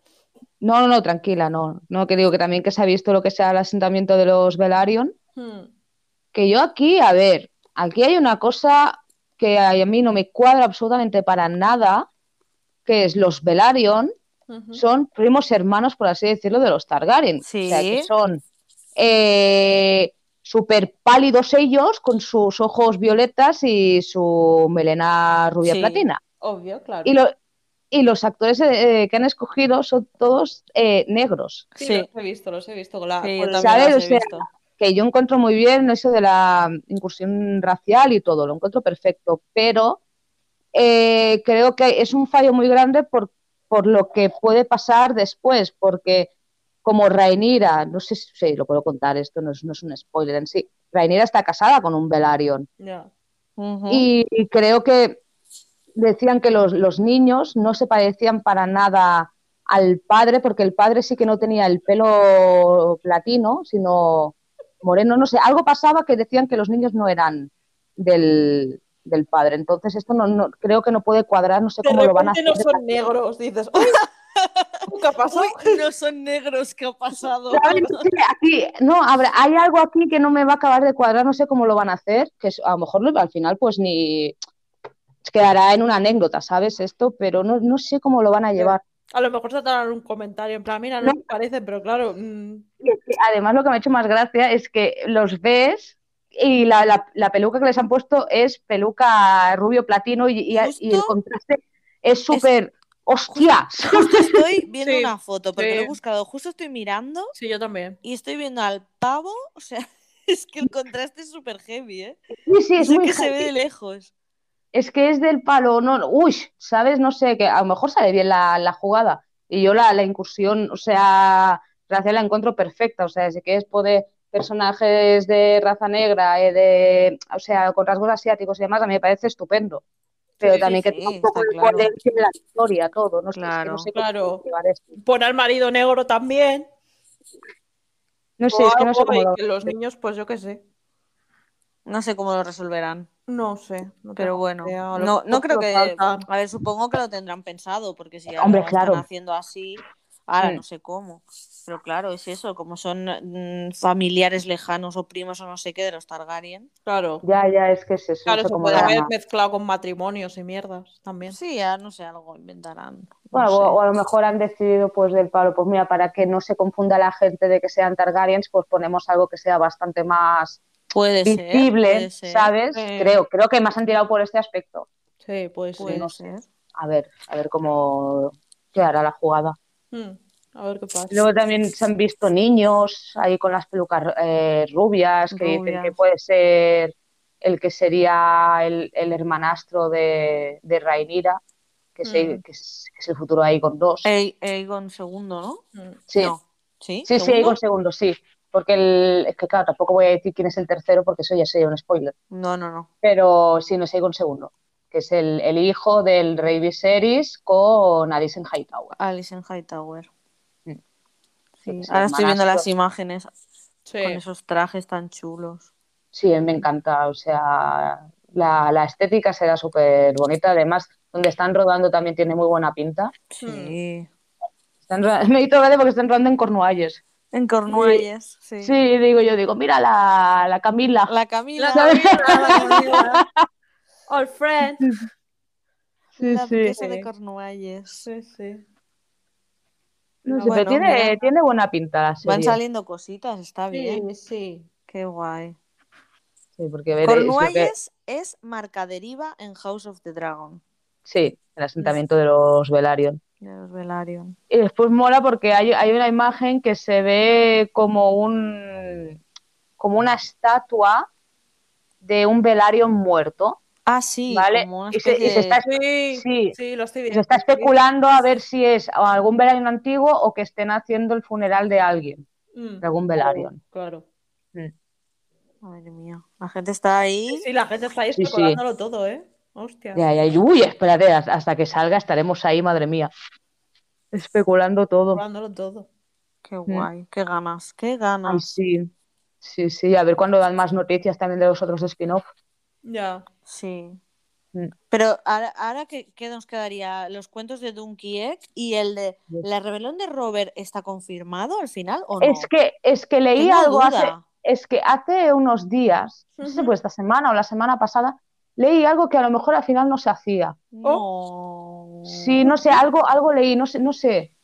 No, no, no, tranquila, no. No, que digo que también que se ha visto lo que sea el asentamiento de los Velaryon. Hmm. Que yo aquí, a ver, aquí hay una cosa que a mí no me cuadra absolutamente para nada, que es los Velaryon uh-huh. son primos hermanos, por así decirlo, de los Targaryen. Sí. O sea, que son... Eh... súper pálidos ellos, con sus ojos violetas y su melena rubia sí, platina. Obvio, claro. Y, lo, y los actores eh, que han escogido son todos eh, negros. Sí, sí, los he visto, los he visto. La, sí, yo ¿sabes? Las he visto. O sea, que yo encuentro muy bien eso de la incursión racial y todo, lo encuentro perfecto, pero eh, creo que es un fallo muy grande por, por lo que puede pasar después, porque como Rhaenyra, no sé si sí, lo puedo contar, esto no es, no es un spoiler en sí, Rhaenyra está casada con un Velaryon. Yeah. Uh-huh. y, y creo que decían que los, los niños no se parecían para nada al padre, porque el padre sí que no tenía el pelo platino, sino... moreno, no sé, algo pasaba que decían que los niños no eran del, del padre, entonces esto no, no creo que no puede cuadrar, no sé cómo lo van a hacer. De repente no son negros, dices, ¡uy! ¿Qué ha pasado? Uy, no son negros, ¿qué ha pasado? Sí, aquí, no, habrá, hay algo aquí que no me va a acabar de cuadrar, no sé cómo lo van a hacer, que a lo mejor al final pues ni quedará en una anécdota, ¿sabes? Esto, pero no, no sé cómo lo van a llevar. A lo mejor se darán un comentario en plan, mira, no, no me parece, pero claro... Mmm. Además, lo que me ha hecho más gracia es que los ves y la, la, la peluca que les han puesto es peluca rubio platino y, y, y el contraste es súper... ¡Hostia! Justo, justo estoy viendo sí, una foto, porque sí, lo he buscado. Justo estoy mirando... Sí, yo también. Y estoy viendo al pavo, o sea, es que el contraste es súper heavy, ¿eh? Sí, sí, es, es muy que heavy. Se ve de lejos. Es que es del palo, no, uy, ¿sabes? No sé, que a lo mejor sale bien la, la jugada. Y yo la, la incursión, o sea, racial la encuentro perfecta. O sea, si quieres poder personajes de raza negra, eh, de, o sea, con rasgos asiáticos y demás, a mí me parece estupendo. Pero sí, también sí, que sí, tenga un poco de coherencia en la historia, todo. No sé, claro, es que no sé claro. Pon al marido negro también. No sé, o es que no sé cómo que los niños, pues yo qué sé. No sé cómo lo resolverán. No sé, no pero bueno, idea, no, no creo que... Faltan. A ver, supongo que lo tendrán pensado, porque si ahora lo claro, están haciendo así, ahora sí, no sé cómo. Pero claro, es eso, como son mmm, familiares lejanos o primos o no sé qué de los Targaryen. Claro. Ya, ya, es que es eso. Claro, eso se como puede haber mezclado con matrimonios y mierdas también. Sí, ya, no sé, algo inventarán. Bueno, no o, sé. o a lo mejor han decidido, pues, del palo, pues mira, para que no se confunda la gente de que sean Targaryens, pues ponemos algo que sea bastante más... Puede visible, ser, puede ser, ¿sabes? Eh... Creo, creo que más han tirado por este aspecto. Sí, puede ser. Puede no ser. Sé. A ver, a ver cómo quedará la jugada. Hmm. A ver qué pasa. Luego también se han visto niños ahí con las pelucas eh, rubias que rubias. dicen que puede ser el que sería el, el hermanastro de, de Rhaenyra, que, hmm. que, que es el futuro Aegon segundo. Aegon segundo, ¿no? Sí. No. Sí, sí, sí, Aegon segundo, sí. Porque el, es que claro, tampoco voy a decir quién es el tercero porque eso ya sería un spoiler. No, no, no. Pero sí, no es Aegon segundo, que es el, el hijo del rey Viserys con Alicent Hightower. Alicent Hightower. Sí. Sí, ahora estoy viendo las imágenes sí, con esos trajes tan chulos. Sí, me encanta, o sea, la, la estética será súper bonita. Además, donde están rodando también tiene muy buena pinta. Sí. Están, me he dicho vale porque están rodando en Cornualles. En Cornualles, sí, sí. Sí, digo yo, digo, mira la, la Camila. La Camila, la Camila. All friend. Sí, la sí, sí, de Cornualles. Sí, sí. No, no sé, bueno, pero tiene, tiene buena pinta la serie. Van saliendo cositas, está bien. Sí, sí. Qué guay. Sí, porque veréis, Cornualles que... es marca deriva en House of the Dragon. Sí, el asentamiento sí, de los Velaryon. De los Velaryon. Y después mola porque hay, hay una imagen que se ve como un como una estatua de un Velaryon muerto. Ah, sí, ¿vale? Como una especie... y, se, y se está sí, sí, sí, lo estoy viendo. Se está especulando a ver si es algún Velaryon antiguo o que estén haciendo el funeral de alguien, mm, de algún Velaryon. Claro. Mm. Madre mía, la gente está ahí. Sí, sí, la gente está ahí especulándolo sí, sí, todo, ¿eh? Hostia. Ya, ya, uy, espérate, hasta que salga estaremos ahí, madre mía. Especulando todo. Especulándolo todo. Qué guay, mm, qué ganas, qué ganas. Ay, sí, sí, sí, a ver cuándo dan más noticias también de los otros spin-off. Ya, sí. Mm. Pero ahora, ahora ¿qué, qué nos quedaría? Los cuentos de Dunkirk y el de La rebelión de Robert, ¿está confirmado al final o no? Es que, es que leí Tengo algo hace, es que hace unos días, uh-huh, no sé si fue esta semana o la semana pasada, leí algo que a lo mejor al final no se hacía. No. Sí, no sé, algo, algo leí, no sé, no sé.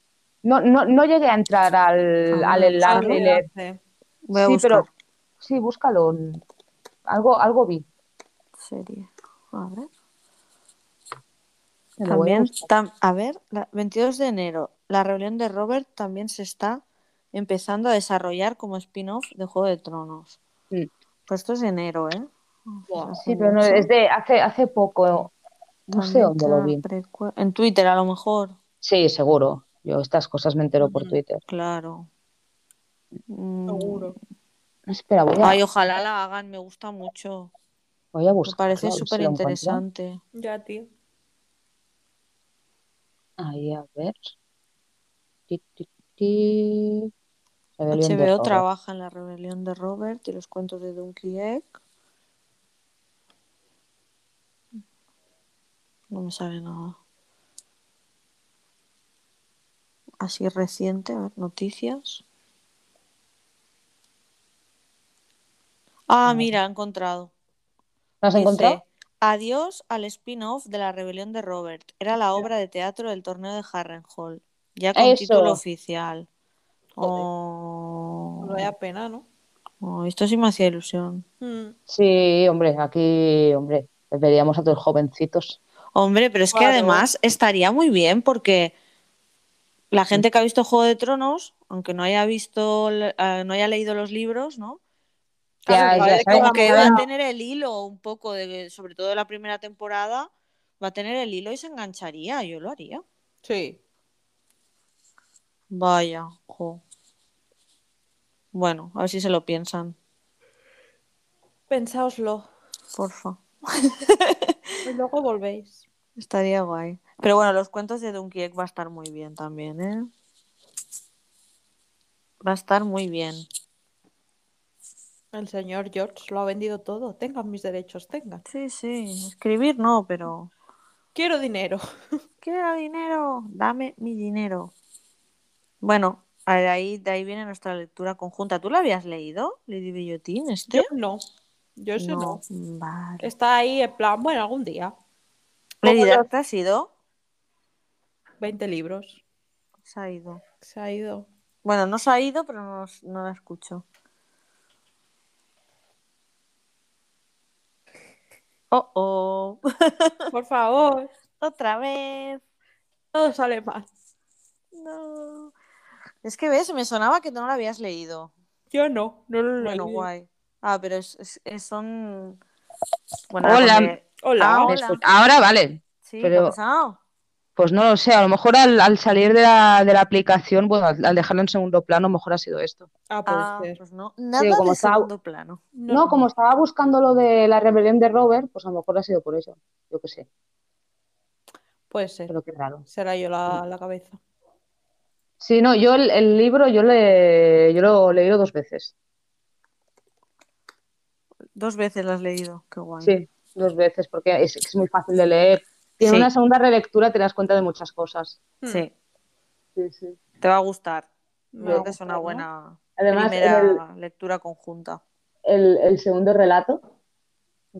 No, no, no llegué a entrar al, ah, al enlace. Sí, pero Sí, búscalo. Algo, algo vi. Serie. A ver. También, tam, a ver, la, veintidós de enero, la rebelión de Robert también se está empezando a desarrollar como spin-off de Juego de Tronos. Sí. Pues esto es de enero, ¿eh? Yeah, sí, pero no, es de hace, hace poco. No sé dónde lo vi. En Twitter, a lo mejor. Sí, seguro. Yo estas cosas me entero por Twitter. Claro. Seguro. Espera, voy a... Ay, ojalá la hagan, me gusta mucho. Voy a buscar. Me parece súper interesante. Ya, tío. Ahí, a ver. Ti, ti, ti. H B O trabaja en la rebelión de Robert y los cuentos de Dunkirk. No me sale nada. Así reciente, a ver, noticias. Ah, no. Mira, he encontrado. ¿Lo has Dice, encontrado? Adiós al spin-off de la rebelión de Robert. Era la obra de teatro del torneo de Harrenhal. Ya con Eso. título oficial. Oh. No da pena, ¿no? Oh, esto sí me hacía ilusión. Mm. Sí, hombre, aquí, hombre, veríamos a todos jovencitos. Hombre, pero es claro. que además estaría muy bien porque la gente que ha visto Juego de Tronos, aunque no haya visto, uh, no haya leído los libros, ¿no? Claro, ya, ya como que va a tener el hilo un poco, de, sobre todo de la primera temporada, va a tener el hilo y se engancharía, yo lo haría. Sí. Vaya, jo. Bueno, a ver si se lo piensan. Pensáoslo. Porfa. Y luego volvéis. Estaría guay. Pero bueno, los cuentos de Dunkirk va a estar muy bien también, ¿eh? Va a estar muy bien. El señor George lo ha vendido todo. Tengan mis derechos, tengan. Sí, sí. Escribir no, pero... Quiero dinero. Quiero dinero. Dame mi dinero. Bueno, de ahí, de ahí viene nuestra lectura conjunta. ¿Tú la habías leído, Lady Guillotine, este? Yo no. Yo eso no. no. Vale. Está ahí en plan, bueno, algún día. Lady Dark te has ido. veinte libros. Se ha ido. Se ha ido. Bueno, no se ha ido, pero no, no la escucho. Oh, oh. Por favor. Otra vez. Todo sale mal. No. Es que ves, me sonaba que no la habías leído. Yo no, no lo he leído. Bueno, guay. Ah, pero es, es, son... Bueno, hola. Porque... Hola. Ah, hola. Ahora vale. Sí, pero... ¿Qué ha pasado? Pues no lo sé, a lo mejor al, al salir de la, de la aplicación, bueno, al, al dejarlo en segundo plano, a lo mejor ha sido esto. Ah, pues, ah, pues no. Nada sí, como de estaba... segundo plano. No, no, como estaba buscando lo de la rebelión de Robert, pues a lo mejor ha sido por eso, yo qué sé. Puede ser. Pero qué raro. Será yo la, la cabeza. Sí, no, yo el, el libro yo, le, yo lo he leído dos veces. Dos veces lo has leído, qué guay. Sí, dos veces, porque es, es muy fácil de leer. Tiene sí. una segunda relectura, te das cuenta de muchas cosas. Sí. sí, sí. Te va a gustar. Creo que es una buena ¿no? Además, primera el, lectura conjunta. El, el segundo relato,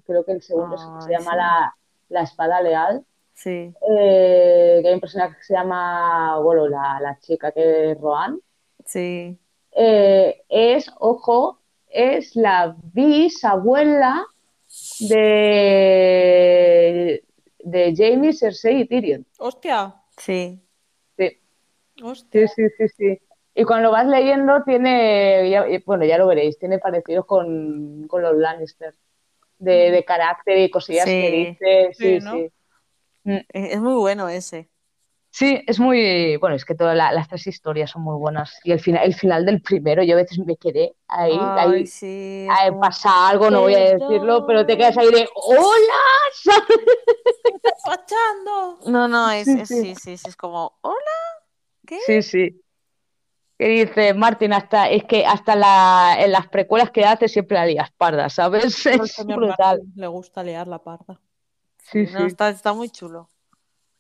creo que el segundo ah, se llama sí. la, la espada leal. Sí. Eh, que hay un personaje que se llama, bueno, la, la chica que es Rohan. Sí. Eh, es, ojo... es la bisabuela de, de Jaime, Cersei y Tyrion. ¡Hostia! Sí. Sí. Hostia. Sí, sí, sí, sí. Y cuando lo vas leyendo tiene, ya, bueno, ya lo veréis, tiene parecido con, con los Lannister, de, de carácter y cosillas sí. que dice. Sí, sí, ¿no? sí. Es muy bueno ese. Sí, es muy... Bueno, es que todas la, las tres historias son muy buenas. Y el final, el final del primero, yo a veces me quedé ahí. Ay, ahí sí, ahí pasa algo, no voy a decirlo, pero te quedas ahí de... ¡Hola! ¿Qué está pasando? No, no, es, es, sí, sí, sí, es como... ¿Hola? ¿Qué? Sí, sí. Que dice, Martin, hasta es que hasta la, en las precuelas que hace siempre la lías parda, ¿sabes? Al es señor brutal. Martin le gusta liar la parda. Sí, no, sí. Está, está muy chulo.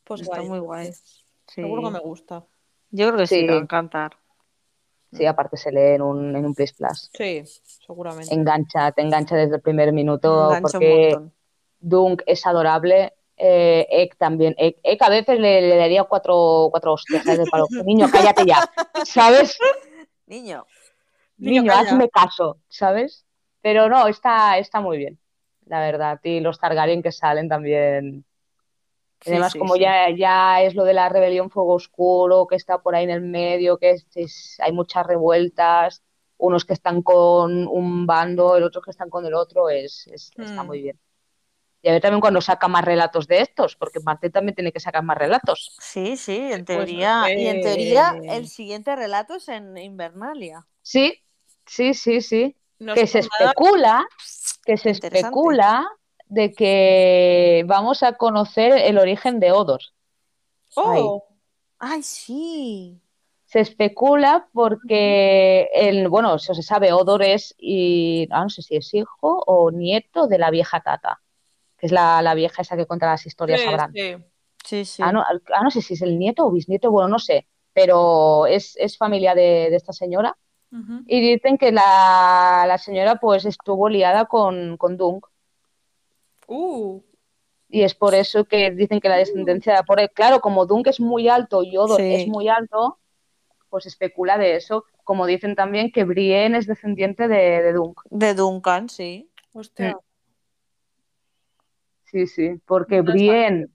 Pues está guay, muy guay. Sí. Sí. Seguro que me gusta. Yo creo que sí, sí te va a encantar. Sí, aparte se lee en un, en un Plus Plus. Sí, seguramente. Engancha, te engancha desde el primer minuto porque Dunk es adorable. Eh, Ek también. Ek, Ek a veces le, le daría cuatro, cuatro hostias de palo. Niño, cállate ya. ¿Sabes? Niño. Niño, Niño hazme caso, ¿sabes? Pero no, está, está muy bien, la verdad. Y los Targaryen que salen también. Sí, Además, sí, como sí. Ya, ya es lo de la rebelión Fuego Oscuro, que está por ahí en el medio, que es, es, hay muchas revueltas, unos que están con un bando, el otro que están con el otro, es, es, mm. está muy bien. Y a ver también cuando saca más relatos de estos, porque Martín también tiene que sacar más relatos. Sí, sí, en teoría. Pues, eh... Y en teoría el siguiente relato es en Invernalia. Sí, sí, sí, sí. Nos que se especula, que se especula de que vamos a conocer el origen de Hodor. ¡Oh! Ay. ¡Ay, sí! Se especula porque, el, bueno, eso se sabe, Hodor es, y, ah, no sé si es hijo o nieto de la vieja Tata, que es la, la vieja esa que cuenta las historias sí, Abraham. Sí, sí. sí. Ah, no, ah, no sé si es el nieto o bisnieto, bueno, no sé, pero es, es familia de, de esta señora. Uh-huh. Y dicen que la, la señora pues estuvo liada con, con Dunk. Uh. Y es por eso que dicen que la descendencia... Uh. Por él. Claro, como Dunk es muy alto y Hodor sí. es muy alto, pues especula de eso. Como dicen también que Brienne es descendiente de, de Dunk. De Duncan, sí. Hostia. Sí, sí, porque no Brienne,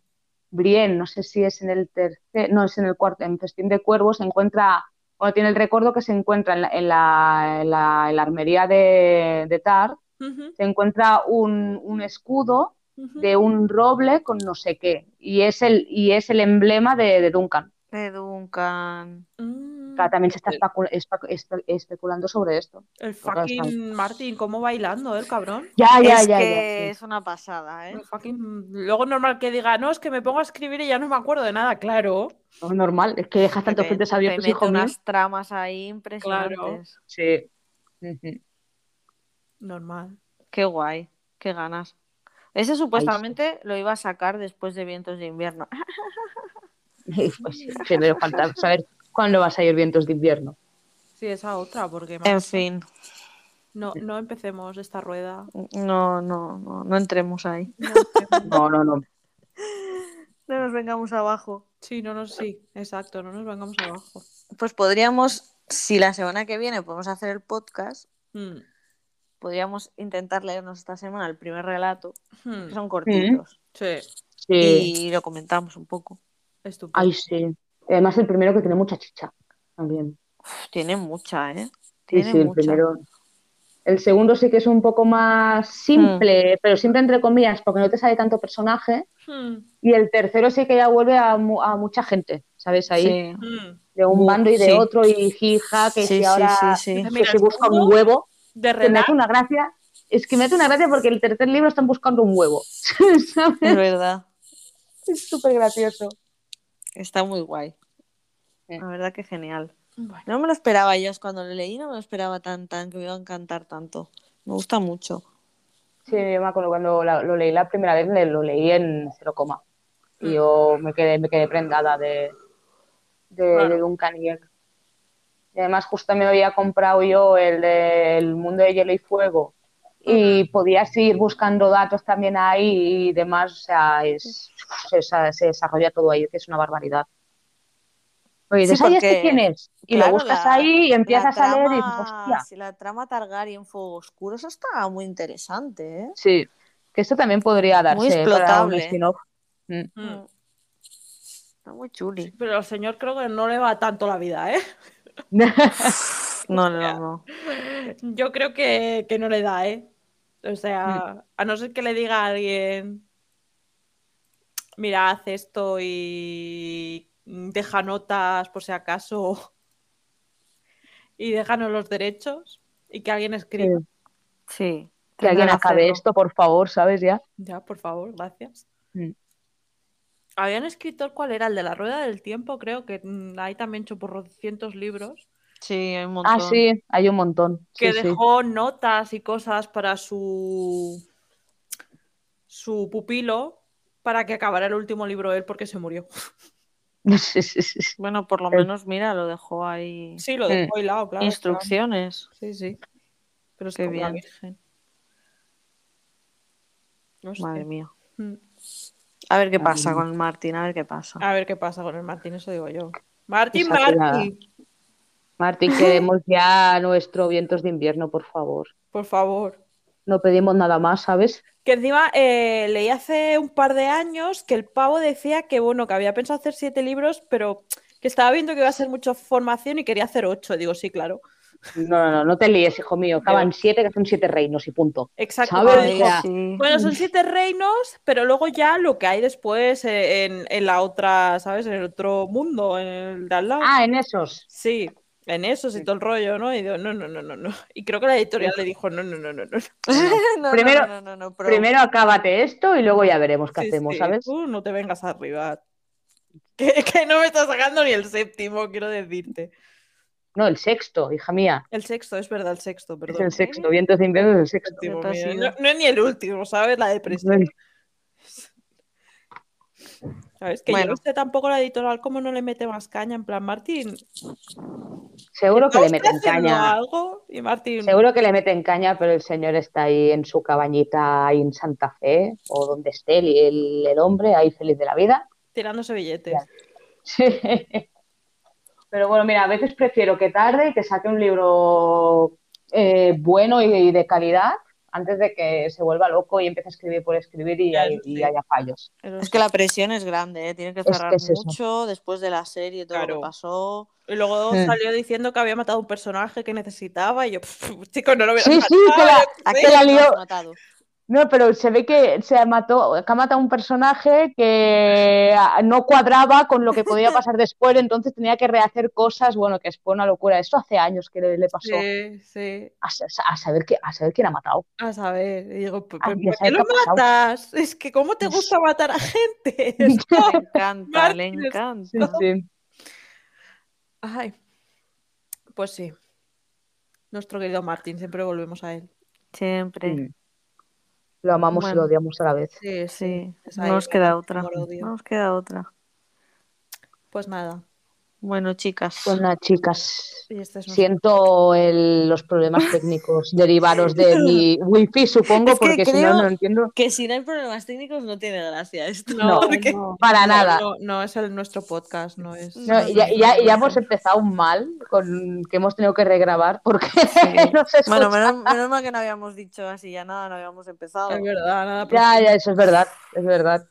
Brienne, no sé si es en el tercer... No, es en el cuarto, en Festín de Cuervos se encuentra... Bueno, tiene el recuerdo que se encuentra en la, en la, en la, en la armería de, de Tar, uh-huh. se encuentra un, un escudo uh-huh. de un roble con no sé qué, y es el, y es el emblema de, de Duncan. De Duncan. Mm. Claro, también se está especul- espe- espe- especulando sobre esto. El fucking está... Martin, cómo bailando, el cabrón. Ya, ya, es ya. Que ya, ya sí. Es una pasada, ¿eh? El fucking... Luego normal que diga, no, es que me pongo a escribir y ya no me acuerdo de nada, claro. No, normal, es que dejas tantos frentes abiertos, hijo mío. Unas tramas ahí impresionantes. Claro. Sí. Uh-huh. Normal. Qué guay, qué ganas. Ese supuestamente Ay, sí. lo iba a sacar después de Vientos de Invierno. Pues que me falta saber cuándo vas a ir Vientos de Invierno. Sí, esa otra, porque... En fin. No, no empecemos esta rueda. No, no, no, no entremos ahí. No, entremos. no, no, no. No nos vengamos abajo. Sí, no, no, sí, exacto, no nos vengamos abajo. Pues podríamos, si la semana que viene podemos hacer el podcast, mm. podríamos intentar leernos esta semana el primer relato, mm. que son cortitos. Sí. sí. Y lo comentamos un poco. Estupendo. Ay, sí. Además, el primero que tiene mucha chicha también. Uf, tiene mucha, ¿eh? Tiene sí, sí, mucha. El primero. El segundo sí que es un poco más simple, mm. pero siempre entre comillas, porque no te sale tanto personaje. Mm. Y el tercero sí que ya vuelve a, a mucha gente, ¿sabes? Ahí. Sí. De un bando y de sí. otro, y hija, que sí, si ahora sí, sí, sí. Que si busca un huevo, de que me hace una gracia. Es que me hace una gracia porque el tercer libro están buscando un huevo. ¿Sabes? Es verdad. Es súper gracioso. Está muy guay. La verdad que genial. Bueno. No me lo esperaba yo, cuando lo leí no me lo esperaba tan tan, que me iba a encantar tanto. Me gusta mucho. Sí, yo me acuerdo cuando la, lo leí la primera vez, lo leí en cero coma. Y yo me quedé, me quedé prendada de, de, bueno. de Duncan y él. Y además justo me había comprado yo el de El Mundo de Hielo y Fuego. Y podías ir buscando datos también ahí y demás, o sea, es, se, se desarrolla todo ahí, que es una barbaridad. Oye, sí, ¿sabes este quién es? Y claro, lo buscas la, ahí y empiezas trama, a leer y hostia. Si la trama Targaryen Fuego Oscuro, eso está muy interesante, ¿eh? Sí, que esto también podría darse muy explotable. Para un mm. Mm. Está muy chuli. Pero al señor creo que no le va tanto la vida, ¿eh? No, no, no. Yo creo que, que no le da, ¿eh? O sea, a no ser que le diga a alguien, mira, haz esto y deja notas por si acaso y déjanos los derechos y que alguien escriba. Sí. sí. Que alguien acabe hacerlo. Esto, por favor, ¿sabes ya? Ya, por favor, gracias. Mm. Había un escritor, ¿cuál era? El de la Rueda del Tiempo, creo que hay también chorrocientos libros. Sí, hay un montón. Ah, sí, hay un montón. Que sí, dejó sí. notas y cosas para su su pupilo para que acabara el último libro él porque se murió. Sí, sí, sí. Bueno, por lo menos, mira, lo dejó ahí. Sí, lo dejó hilado, claro. Instrucciones. Claro. Sí, sí. Pero es que bien. La Virgen. Hostia. Madre mía. A ver qué pasa Ay. con el Martín, a ver qué pasa. A ver qué pasa con el Martín, eso digo yo. Martín, Martín. Martín, queremos ya nuestro Vientos de Invierno, por favor. Por favor. no pedimos nada más, ¿sabes? Que encima eh, leí hace un par de años que el pavo decía que, bueno, que había pensado hacer siete libros, pero que estaba viendo que iba a ser mucha formación y quería hacer ocho. Digo, sí, claro. No, no, no, no te líes, hijo mío. Acaban siete, que son siete reinos y punto. Exacto. ¿Sabes? Sí. Bueno, son siete reinos, pero luego ya lo que hay después en, en la otra, ¿sabes? En el otro mundo, en el de al lado. Ah, en esos. Sí, en esos y todo el rollo, ¿no? Y digo, no, no, no, no, no. Y creo que la editorial le dijo, no, no, no, no, no. no, primero, no, no, no, no pero... primero acábate esto y luego ya veremos qué sí, hacemos, sí. ¿Sabes? Tú no te vengas arriba. Que, que no me estás sacando ni el séptimo, quiero decirte. No, el sexto, hija mía. El sexto, es verdad, el sexto, perdón. Es el sexto, Vientos de Invierno es el sexto. El último, no, no es ni el último, ¿sabes? La depresión. No. ¿Sabes? Que bueno. Yo no sé tampoco la editorial cómo no le mete más caña, en plan, Martín. Seguro que le meten caña. Algo? Y Martín... Seguro que le meten caña, pero el señor está ahí en su cabañita, ahí en Santa Fe, o donde esté el, el, el hombre, ahí feliz de la vida. Tirándose billetes. Sí. Pero bueno, mira, a veces prefiero que tarde y que saque un libro eh, bueno y, y de calidad antes de que se vuelva loco y empiece a escribir por escribir y, claro, y, sí. y haya fallos. Es que la presión es grande, ¿eh? Tiene que cerrar es que es mucho eso. Después de la serie, todo claro. Lo que pasó. Y luego sí. Salió diciendo que había matado a un personaje que necesitaba y yo, chicos, no lo hubiera matado. Sí, sí, que la, aquí la lió. No, pero se ve que se mató, que ha matado a un personaje que no cuadraba con lo que podía pasar después, entonces tenía que rehacer cosas, bueno, que es una locura. Esto hace años que le, le pasó. Sí, sí. A, a, saber que, a saber quién ha matado. A saber. Y digo, ¿por, a, ¿por qué lo matas? Es que ¿cómo te gusta matar a gente? Esto, le encanta, Martín, le encanta. Sí, sí. Ay, pues sí. Nuestro querido Martín, siempre volvemos a él. Siempre. Mm. Lo amamos bueno, y lo odiamos a la vez. Sí, sí. No nos queda otra. No nos queda otra. Pues nada. Bueno, chicas. Pues nada, chicas. Este es Siento el, los problemas técnicos derivados de mi wifi, supongo, es que porque si no, no lo entiendo. Que si no hay problemas técnicos no tiene gracia esto. No, porque... no para no, nada. No, no es el, nuestro podcast, no es... No, no, ya, ya, ya hemos empezado mal, con que hemos tenido que regrabar porque sí. no se Bueno, menos, menos mal que no habíamos dicho así, ya nada, no habíamos empezado. Es verdad, nada. Porque... Ya, ya, eso es verdad, es verdad.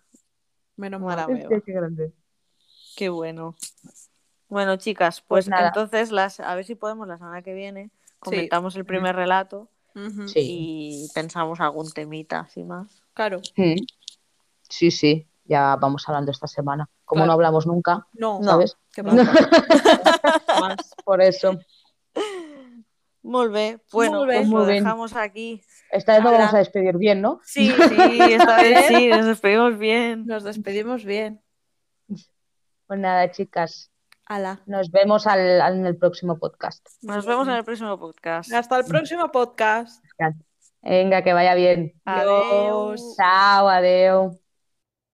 Menos mal. Qué, qué grande. Qué bueno. Bueno, chicas, pues, pues nada. Entonces las, a ver si podemos la semana que viene comentamos sí. el primer relato uh-huh. y sí. pensamos algún temita así más. Claro. Sí, sí, ya vamos hablando esta semana. Como claro. no hablamos nunca, no, ¿sabes? No. ¿Qué más? Por eso. Muy bien, bueno, muy pues muy lo bien. Dejamos aquí. Esta vez lo vamos a despedir bien, ¿no? Sí, sí, esta vez sí, nos despedimos bien. Nos despedimos bien. Pues nada, chicas. Ala. Nos vemos al, al, en el próximo podcast. Nos vemos en el próximo podcast. Hasta el próximo podcast. Venga, que vaya bien. Adiós. Chao, adiós.